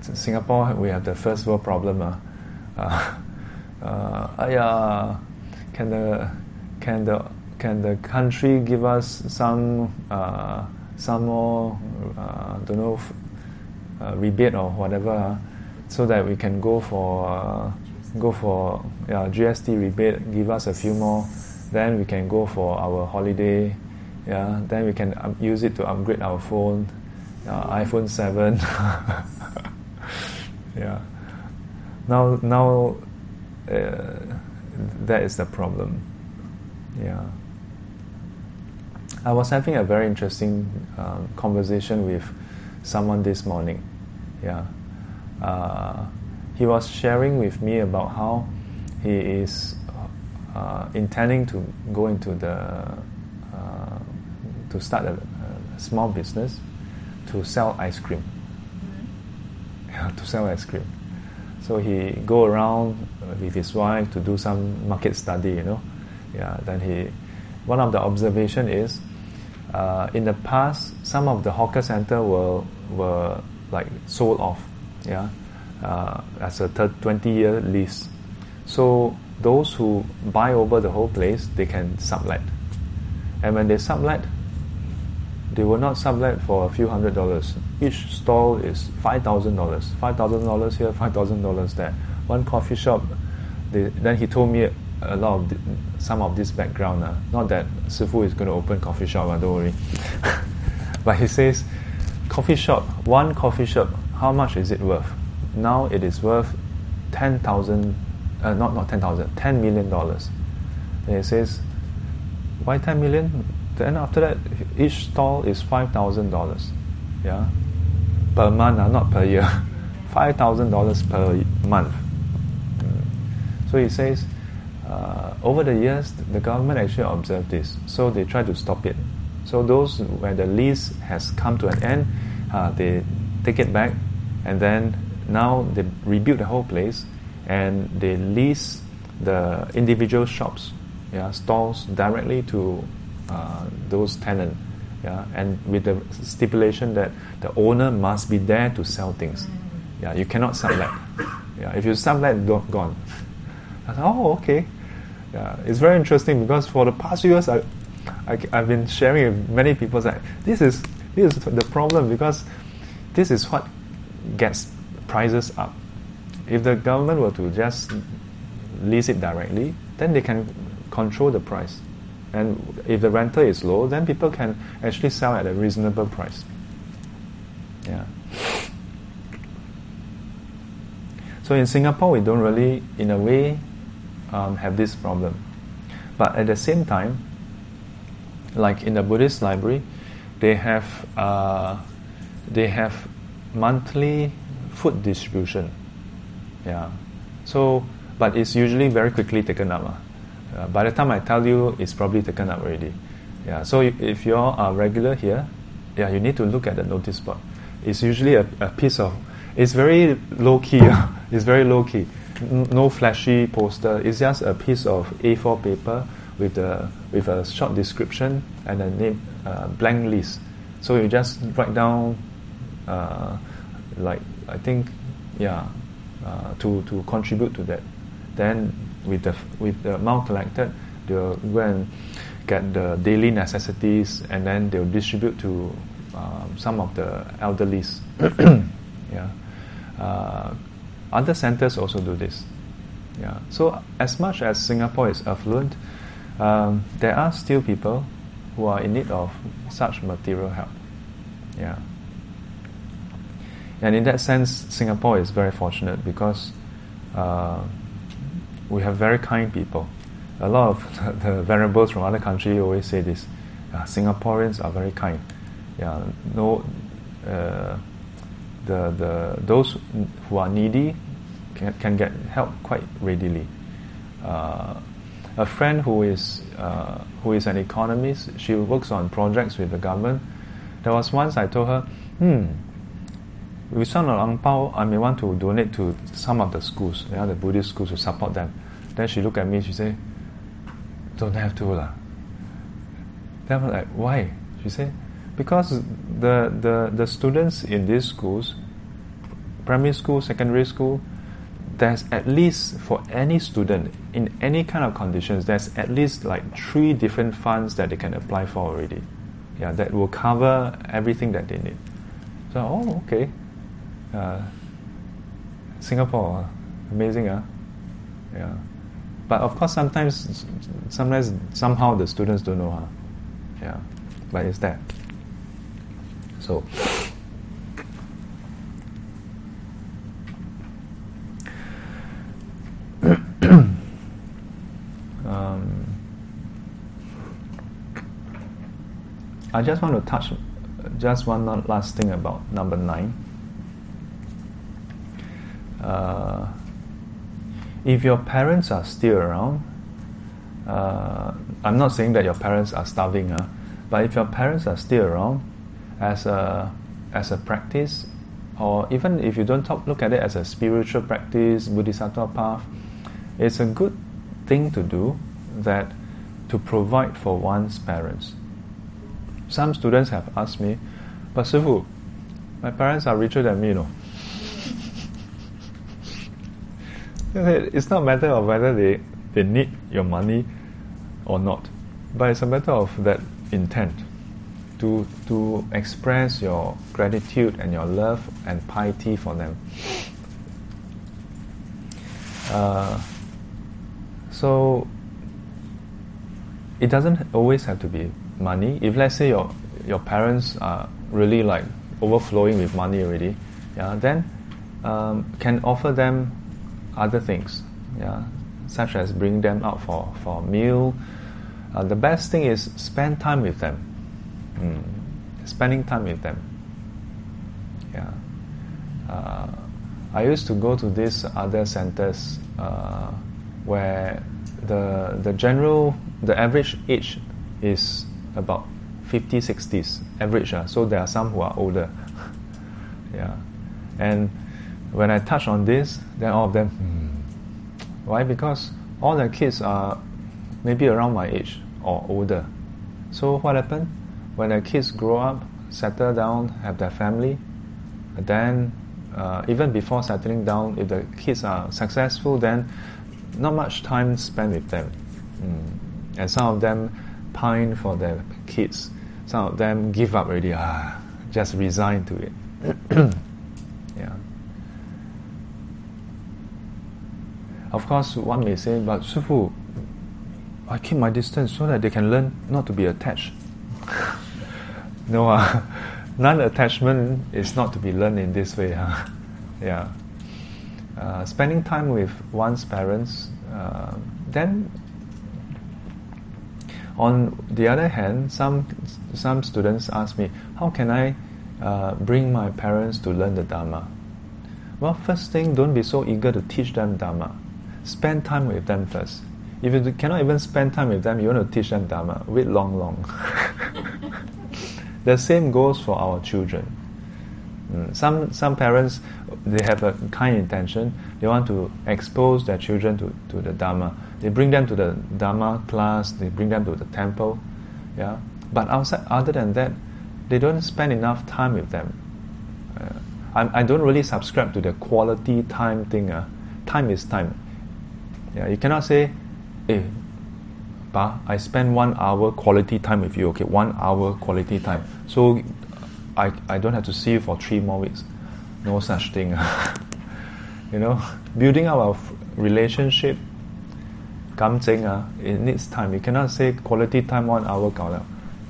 Singapore, we have the first world problem. Can the country give us some more rebate or whatever, so that we can go for GST rebate, give us a few more, then we can go for our holiday, yeah, then we can use it to upgrade our phone, iPhone 7. Yeah. Now that is the problem. Yeah. I was having a very interesting conversation with someone this morning. Yeah. He was sharing with me about how he is intending to go into to start a small business to sell ice cream. Yeah, to sell ice cream. So he go around with his wife to do some market study, you know. Yeah. Then one of the observation is, in the past, some of the hawker center were like sold off, yeah, as a 20-year lease. So those who buy over the whole place, they can sublet. And when they sublet, they will not sublet for a few $100s. Each stall is $5,000. $5,000 here, $5,000 there. One coffee shop. Then he told me a lot of some of this background. Not that Sifu is going to open coffee shop, don't worry. But he says, one coffee shop, how much is it worth? Now it is worth $10 million. And he says, why 10 million? Then after that, each stall is $5,000. Yeah, per month, not per year. $5,000 per month. So he says, over the years, the government actually observed this, so they try to stop it. So those where the lease has come to an end, they take it back, and then now they rebuild the whole place, and they lease the individual shops, yeah, stalls directly to those tenants, yeah, and with the stipulation that the owner must be there to sell things. Yeah, you cannot sublet. Yeah, if you sublet, gone. I thought, oh, okay. Yeah, it's very interesting because for the past years, I've been sharing with many people that this is the problem, because this is what gets prices up. If the government were to just lease it directly, then they can control the price. And if the rental is low, then people can actually sell at a reasonable price. Yeah. So in Singapore, we don't really, in a way, have this problem. But at the same time, like in the Buddhist library, they have monthly food distribution. Yeah. So, but it's usually very quickly taken up. By the time I tell you, it's probably taken up already. Yeah. So if you are regular here, yeah, you need to look at the notice board. It's usually a piece of. It's very low key. It's very low key. No flashy poster. It's just a piece of A4 paper with a short description and a name, blank list. So you just write down like I think, yeah, to contribute to that. Then with the amount collected, they'll go and get the daily necessities, and then they'll distribute to some of the elderlies. Yeah, other centers also do this. Yeah, so as much as Singapore is affluent, there are still people who are in need of such material help. Yeah, and in that sense, Singapore is very fortunate because we have very kind people. A lot of the venerables from other countries always say this: Singaporeans are very kind. Yeah, no, those who are needy can get help quite readily. A friend who is an economist, she works on projects with the government. There was once I told her, with some ang pao, I may want to donate to some of the schools, the other Buddhist schools, to support them. Then she looked at me, she said, "Don't have to lah." Then I'm like, "Why?" She said, "Because the students in these schools, primary school, secondary school, there's at least for any student in any kind of conditions, there's at least like 3 different funds that they can apply for already. Yeah, that will cover everything that they need." So, oh, okay. Singapore, amazing, huh? Yeah. But of course, sometimes, somehow the students don't know, huh? Yeah. But it's there. So, I just want to touch just one last thing about number 9. If your parents are still around, I'm not saying that your parents are starving, but if your parents are still around, as a practice, or even if you don't look at it as a spiritual practice, bodhisattva path, it's a good thing to do that, to provide for one's parents. Some students have asked me, "But Sifu, my parents are richer than me, you know." It's not a matter of whether they need your money or not, but it's a matter of that intent to express your gratitude and your love and piety for them. So it doesn't always have to be money. If let's say your parents are really like overflowing with money already, yeah, then can offer them other things, yeah, such as bring them out for a meal. The best thing is spend time with them. Spending time with them. Yeah. I used to go to these other centers where the average age is about 50, 60s average. So there are some who are older. Yeah. And when I touch on this, then all of them, why? Because all the kids are maybe around my age or older. So what happened? When the kids grow up, settle down, have their family, then even before settling down, if the kids are successful, then not much time spent with them. And some of them pine for their kids. Some of them give up already, just resign to it. Yeah. Of course, one may say, "But Sifu, I keep my distance so that they can learn not to be attached." No, non-attachment is not to be learned in this way. Yeah. Spending time with one's parents. Then, on the other hand, some students ask me, "How can I bring my parents to learn the Dharma?" Well, first thing, don't be so eager to teach them Dharma. Spend time with them first. If you cannot even spend time with them, you want to teach them Dharma, wait long. The same goes for our children. Some parents, they have a kind intention. They want to expose their children to the Dharma. They bring them to the Dharma class. They bring them to the temple. Yeah. But outside, other than that, they don't spend enough time with them. I don't really subscribe to the quality time thing. Time is time. Yeah, you cannot say, hey, Ba, I spend 1 hour quality time with you. Okay, 1 hour quality time. So I don't have to see you for 3 more weeks. No such thing. You know, building up our relationship, it needs time. You cannot say quality time 1 hour,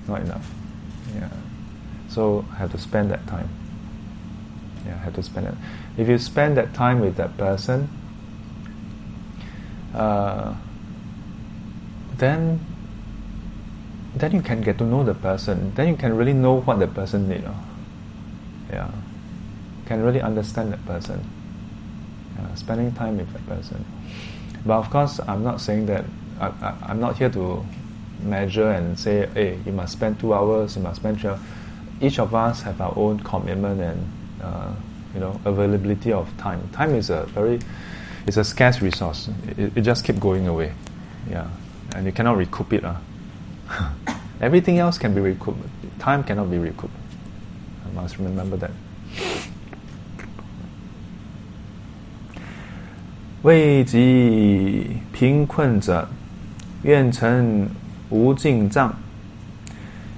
not enough. Yeah. So I have to spend that time. Yeah, I have to spend it. If you spend that time with that person, then you can get to know the person. Then you can really know what the person needs. Yeah, can really understand that person. Yeah, spending time with that person. But of course, I'm not saying that. I'm not here to measure and say, hey, you must spend 2 hours. You must spend 3 hours. Each of us have our own commitment and availability of time. Time is a scarce resource. It just keeps going away. Yeah, and you cannot recoup it. Everything else can be recouped. Time cannot be recouped. I must remember that. 为及贫困者，愿成无尽藏，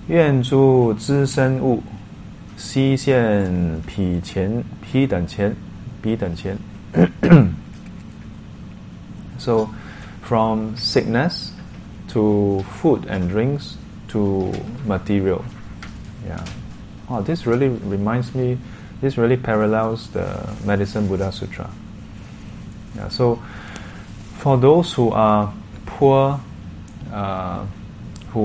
愿诸知身物，悉现彼等前。 So, from sickness to food and drinks to material, yeah. Oh, this really reminds me. This really parallels the Medicine Buddha Sutra. Yeah, so, for those who are poor, who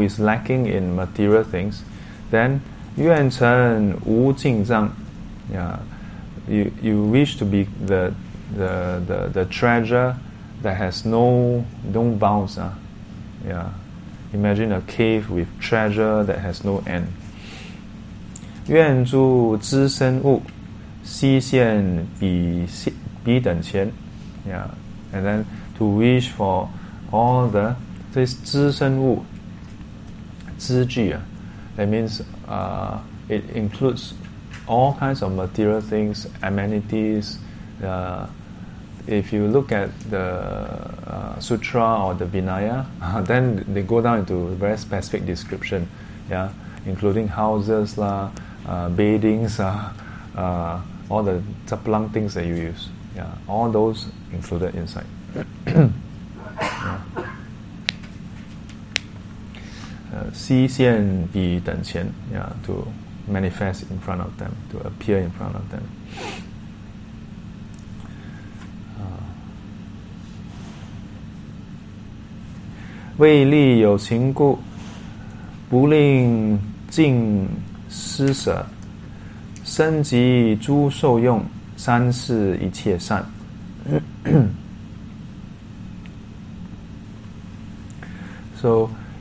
is lacking in material things, then 愿成无尽藏. Yeah, you wish to be the treasure that has no bounds. Yeah, imagine a cave with treasure that has no end. 愿诸知身物，悉现彼。 Yeah, and then to wish for all this 知身物, 知具, that means it includes all kinds of material things, amenities. If you look at the sutra or the Vinaya, then they go down into very specific description, yeah, including houses, beddings, all the saplang things that you use. Yeah, all those included inside. Yeah. 西现彼等前, yeah, to manifest in front of them, to appear in front of them. So,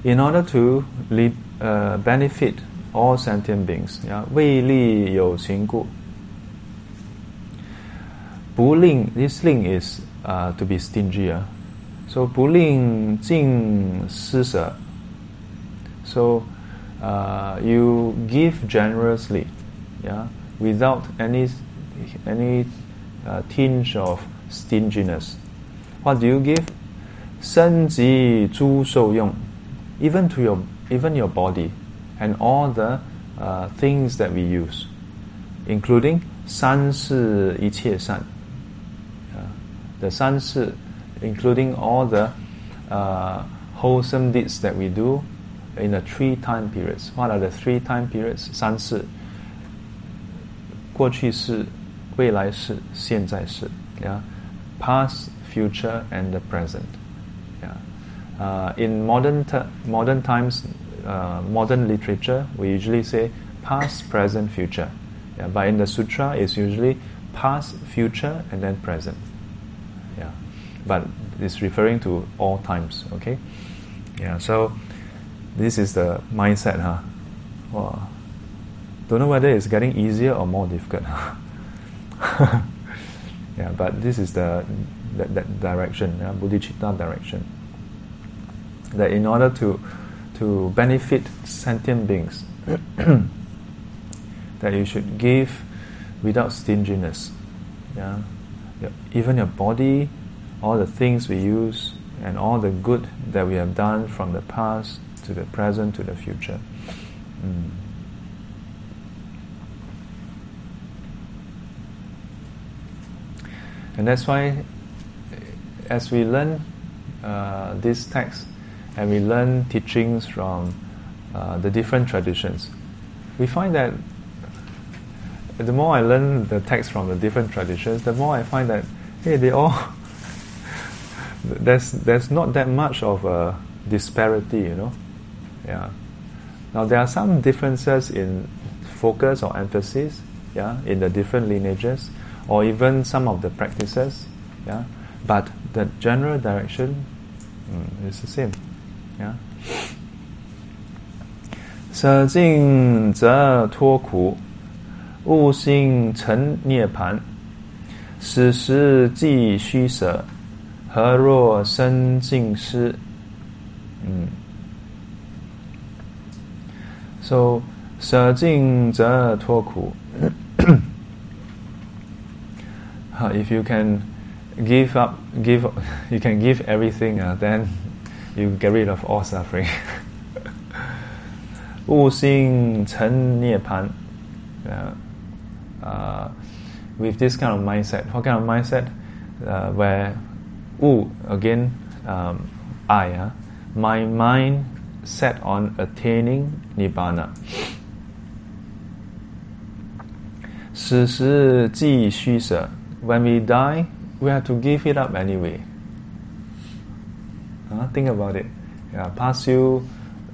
in order to benefit all sentient beings, yeah, 为利有情故. 不令, this ling is to be stingy. So, 不令尽施舍. So, you give generously, yeah, without any tinge of stinginess. What do you give? 身及诸受用, even your body and all the things that we use, including 三世一切善, the 三世, including all the wholesome deeds that we do in the 3 time periods. What are the 3 time periods? 三世, 过去世, 未来世, 现在世, yeah? Past, future, and the present. Yeah. In modern times, modern literature, we usually say past, present, future. Yeah. But in the sutra, it's usually past, future, and then present. Yeah. But it's referring to all times. Okay. Yeah. So this is the mindset, huh? Wow. Don't know whether it's getting easier or more difficult. Yeah, but this is that direction, yeah, bodhicitta direction. That in order to benefit sentient beings, that you should give without stinginess. Yeah? Even your body, all the things we use, and all the good that we have done from the past to the present to the future. Mm. And that's why, as we learn this text, and we learn teachings from the different traditions, we find that the more I learn the text from the different traditions, the more I find that, hey, they all there's not that much of a disparity, you know. Yeah. Now there are some differences in focus or emphasis, yeah, in the different lineages, or even some of the practices, yeah. But the general direction is the same, yeah. 舍近则脱苦， 悟性成涅槃， 始时即须舍， 何若生净师。 So 舍近则脱苦 if you can give everything, then you get rid of all suffering. 悟性成涅槃. With this kind of mindset. What kind of mindset? Where wu, again, I, my mind set on attaining Nibbana. 死时即须舍. When we die, we have to give it up anyway. Think about it. Yeah, past few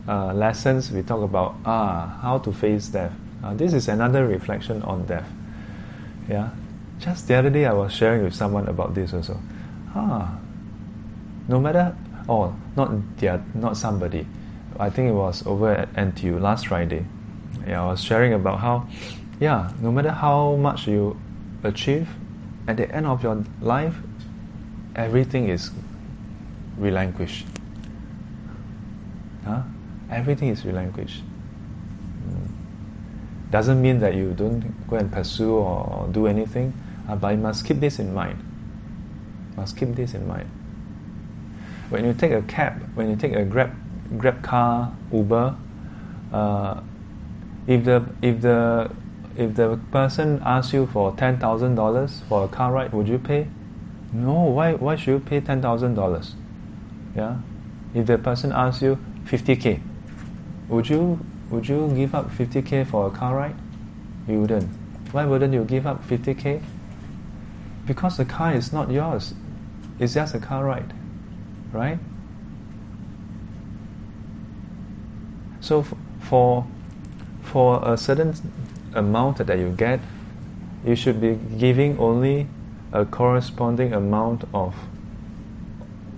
lessons we talk about how to face death. This is another reflection on death. Yeah, just the other day I was sharing with someone about this also. No matter, not somebody. I think it was over at NTU last Friday. Yeah, I was sharing about how, no matter how much you achieve, at the end of your life, everything is relinquished. Everything is relinquished. Doesn't mean that you don't go and pursue or do anything, but you must keep this in mind. When you take a cab, when you take a grab car, Uber, if the person asks you for $10,000 for a car ride, would you pay? No. Why should you pay $10,000? Yeah. If the person asks you $50,000, would you give up $50,000 for a car ride? You wouldn't. Why wouldn't you give up $50,000? Because the car is not yours. It's just a car ride, right? So for a certain amount that you get, you should be giving only a corresponding amount of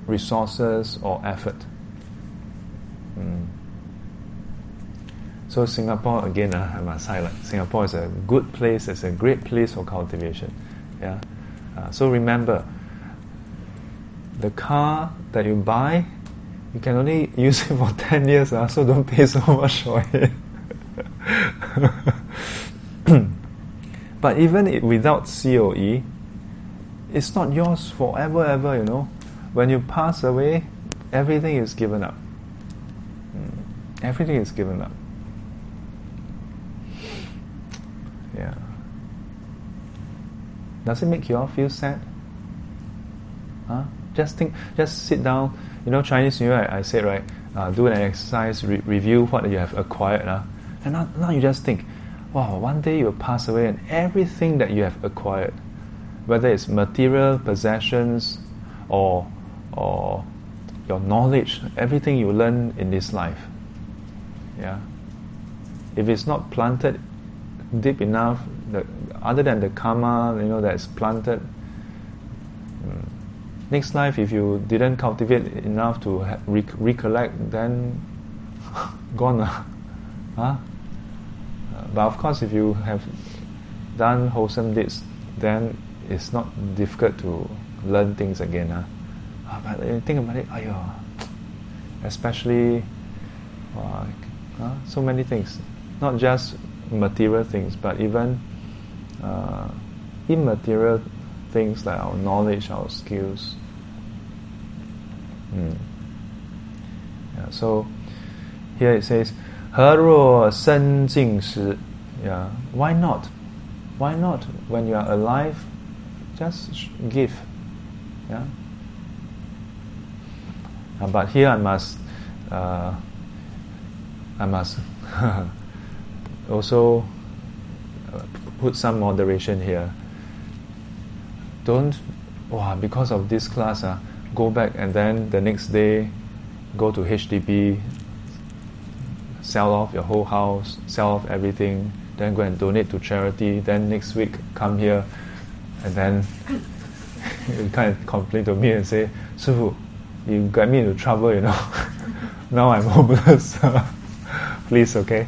resources or effort. So Singapore, again, I must highlight, Singapore is a good place, it's a great place for cultivation. Yeah. So remember, the car that you buy, you can only use it for 10 years, so don't pay so much for it. But even without COE, it's not yours forever, ever, you know. When you pass away, everything is given up. Everything is given up. Yeah. Does it make you all feel sad? Just sit down. You know, Chinese New Year, I said, right, do an exercise, review what you have acquired. And now you just think, wow, one day you'll pass away and everything that you have acquired, whether it's material possessions or your knowledge, everything you learn in this life, yeah, if it's not planted deep enough, other than the karma, you know, that's planted, next life, if you didn't cultivate enough to recollect, then gone. But of course, if you have done wholesome deeds, then it's not difficult to learn things again. But you think about it, especially so many things, not just material things, but even immaterial things like our knowledge, our skills. Yeah, so here it says, 何若生净时? Yeah, why not? Why not? When you are alive, just give. Yeah. But here I must also put some moderation here. Don't, because of this class, go back and then the next day go to HDB, sell off your whole house, sell off everything, then go and donate to charity, then next week come here, and then you kind of complain to me and say, Sifu, you got me into trouble, you know. Now I'm hopeless. Please, okay?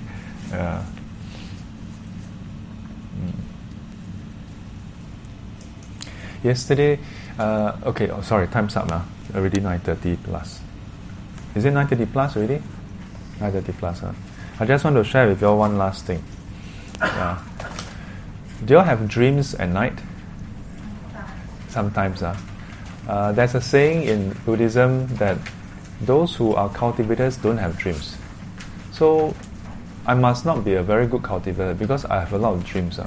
Yesterday, time's up now. Already 9:30 plus. Is it 9:30 plus already? 9:30 plus, huh? I just want to share with you all one last thing. Do you all have dreams at night? Sometimes, huh? There's a saying in Buddhism that those who are cultivators don't have dreams. So I must not be a very good cultivator because I have a lot of dreams.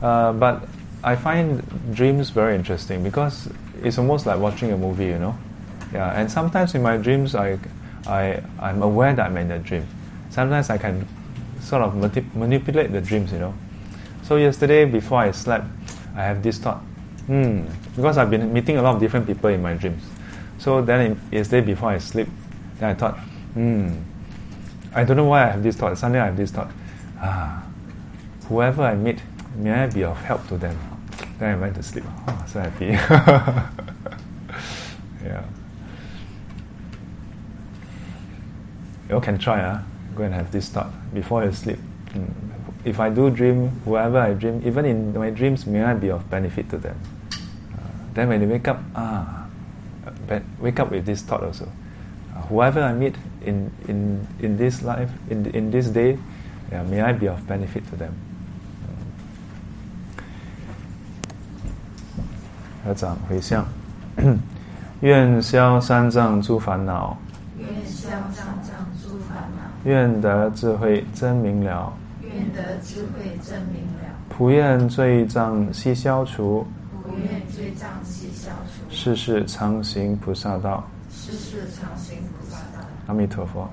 But I find dreams very interesting because it's almost like watching a movie, you know. Yeah, and sometimes in my dreams I'm aware that I'm in a dream. Sometimes I can sort of manipulate the dreams, you know. So yesterday before I slept, I have this thought. Because I've been meeting a lot of different people in my dreams. So then yesterday before I sleep, then I thought, I don't know why I have this thought. Suddenly I have this thought. Whoever I meet, may I be of help to them? Then I went to sleep. Oh, so happy. Yeah. You all can try, Go and have this thought before you sleep. If I do dream, whoever I dream, even in my dreams, may I be of benefit to them. Then when they wake up, wake up with this thought also. Whoever I meet in this life, in this day, may I be of benefit to them. 愿得智慧真明了 不愿罪障悉消除 世世常行菩萨道 阿弥陀佛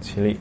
起立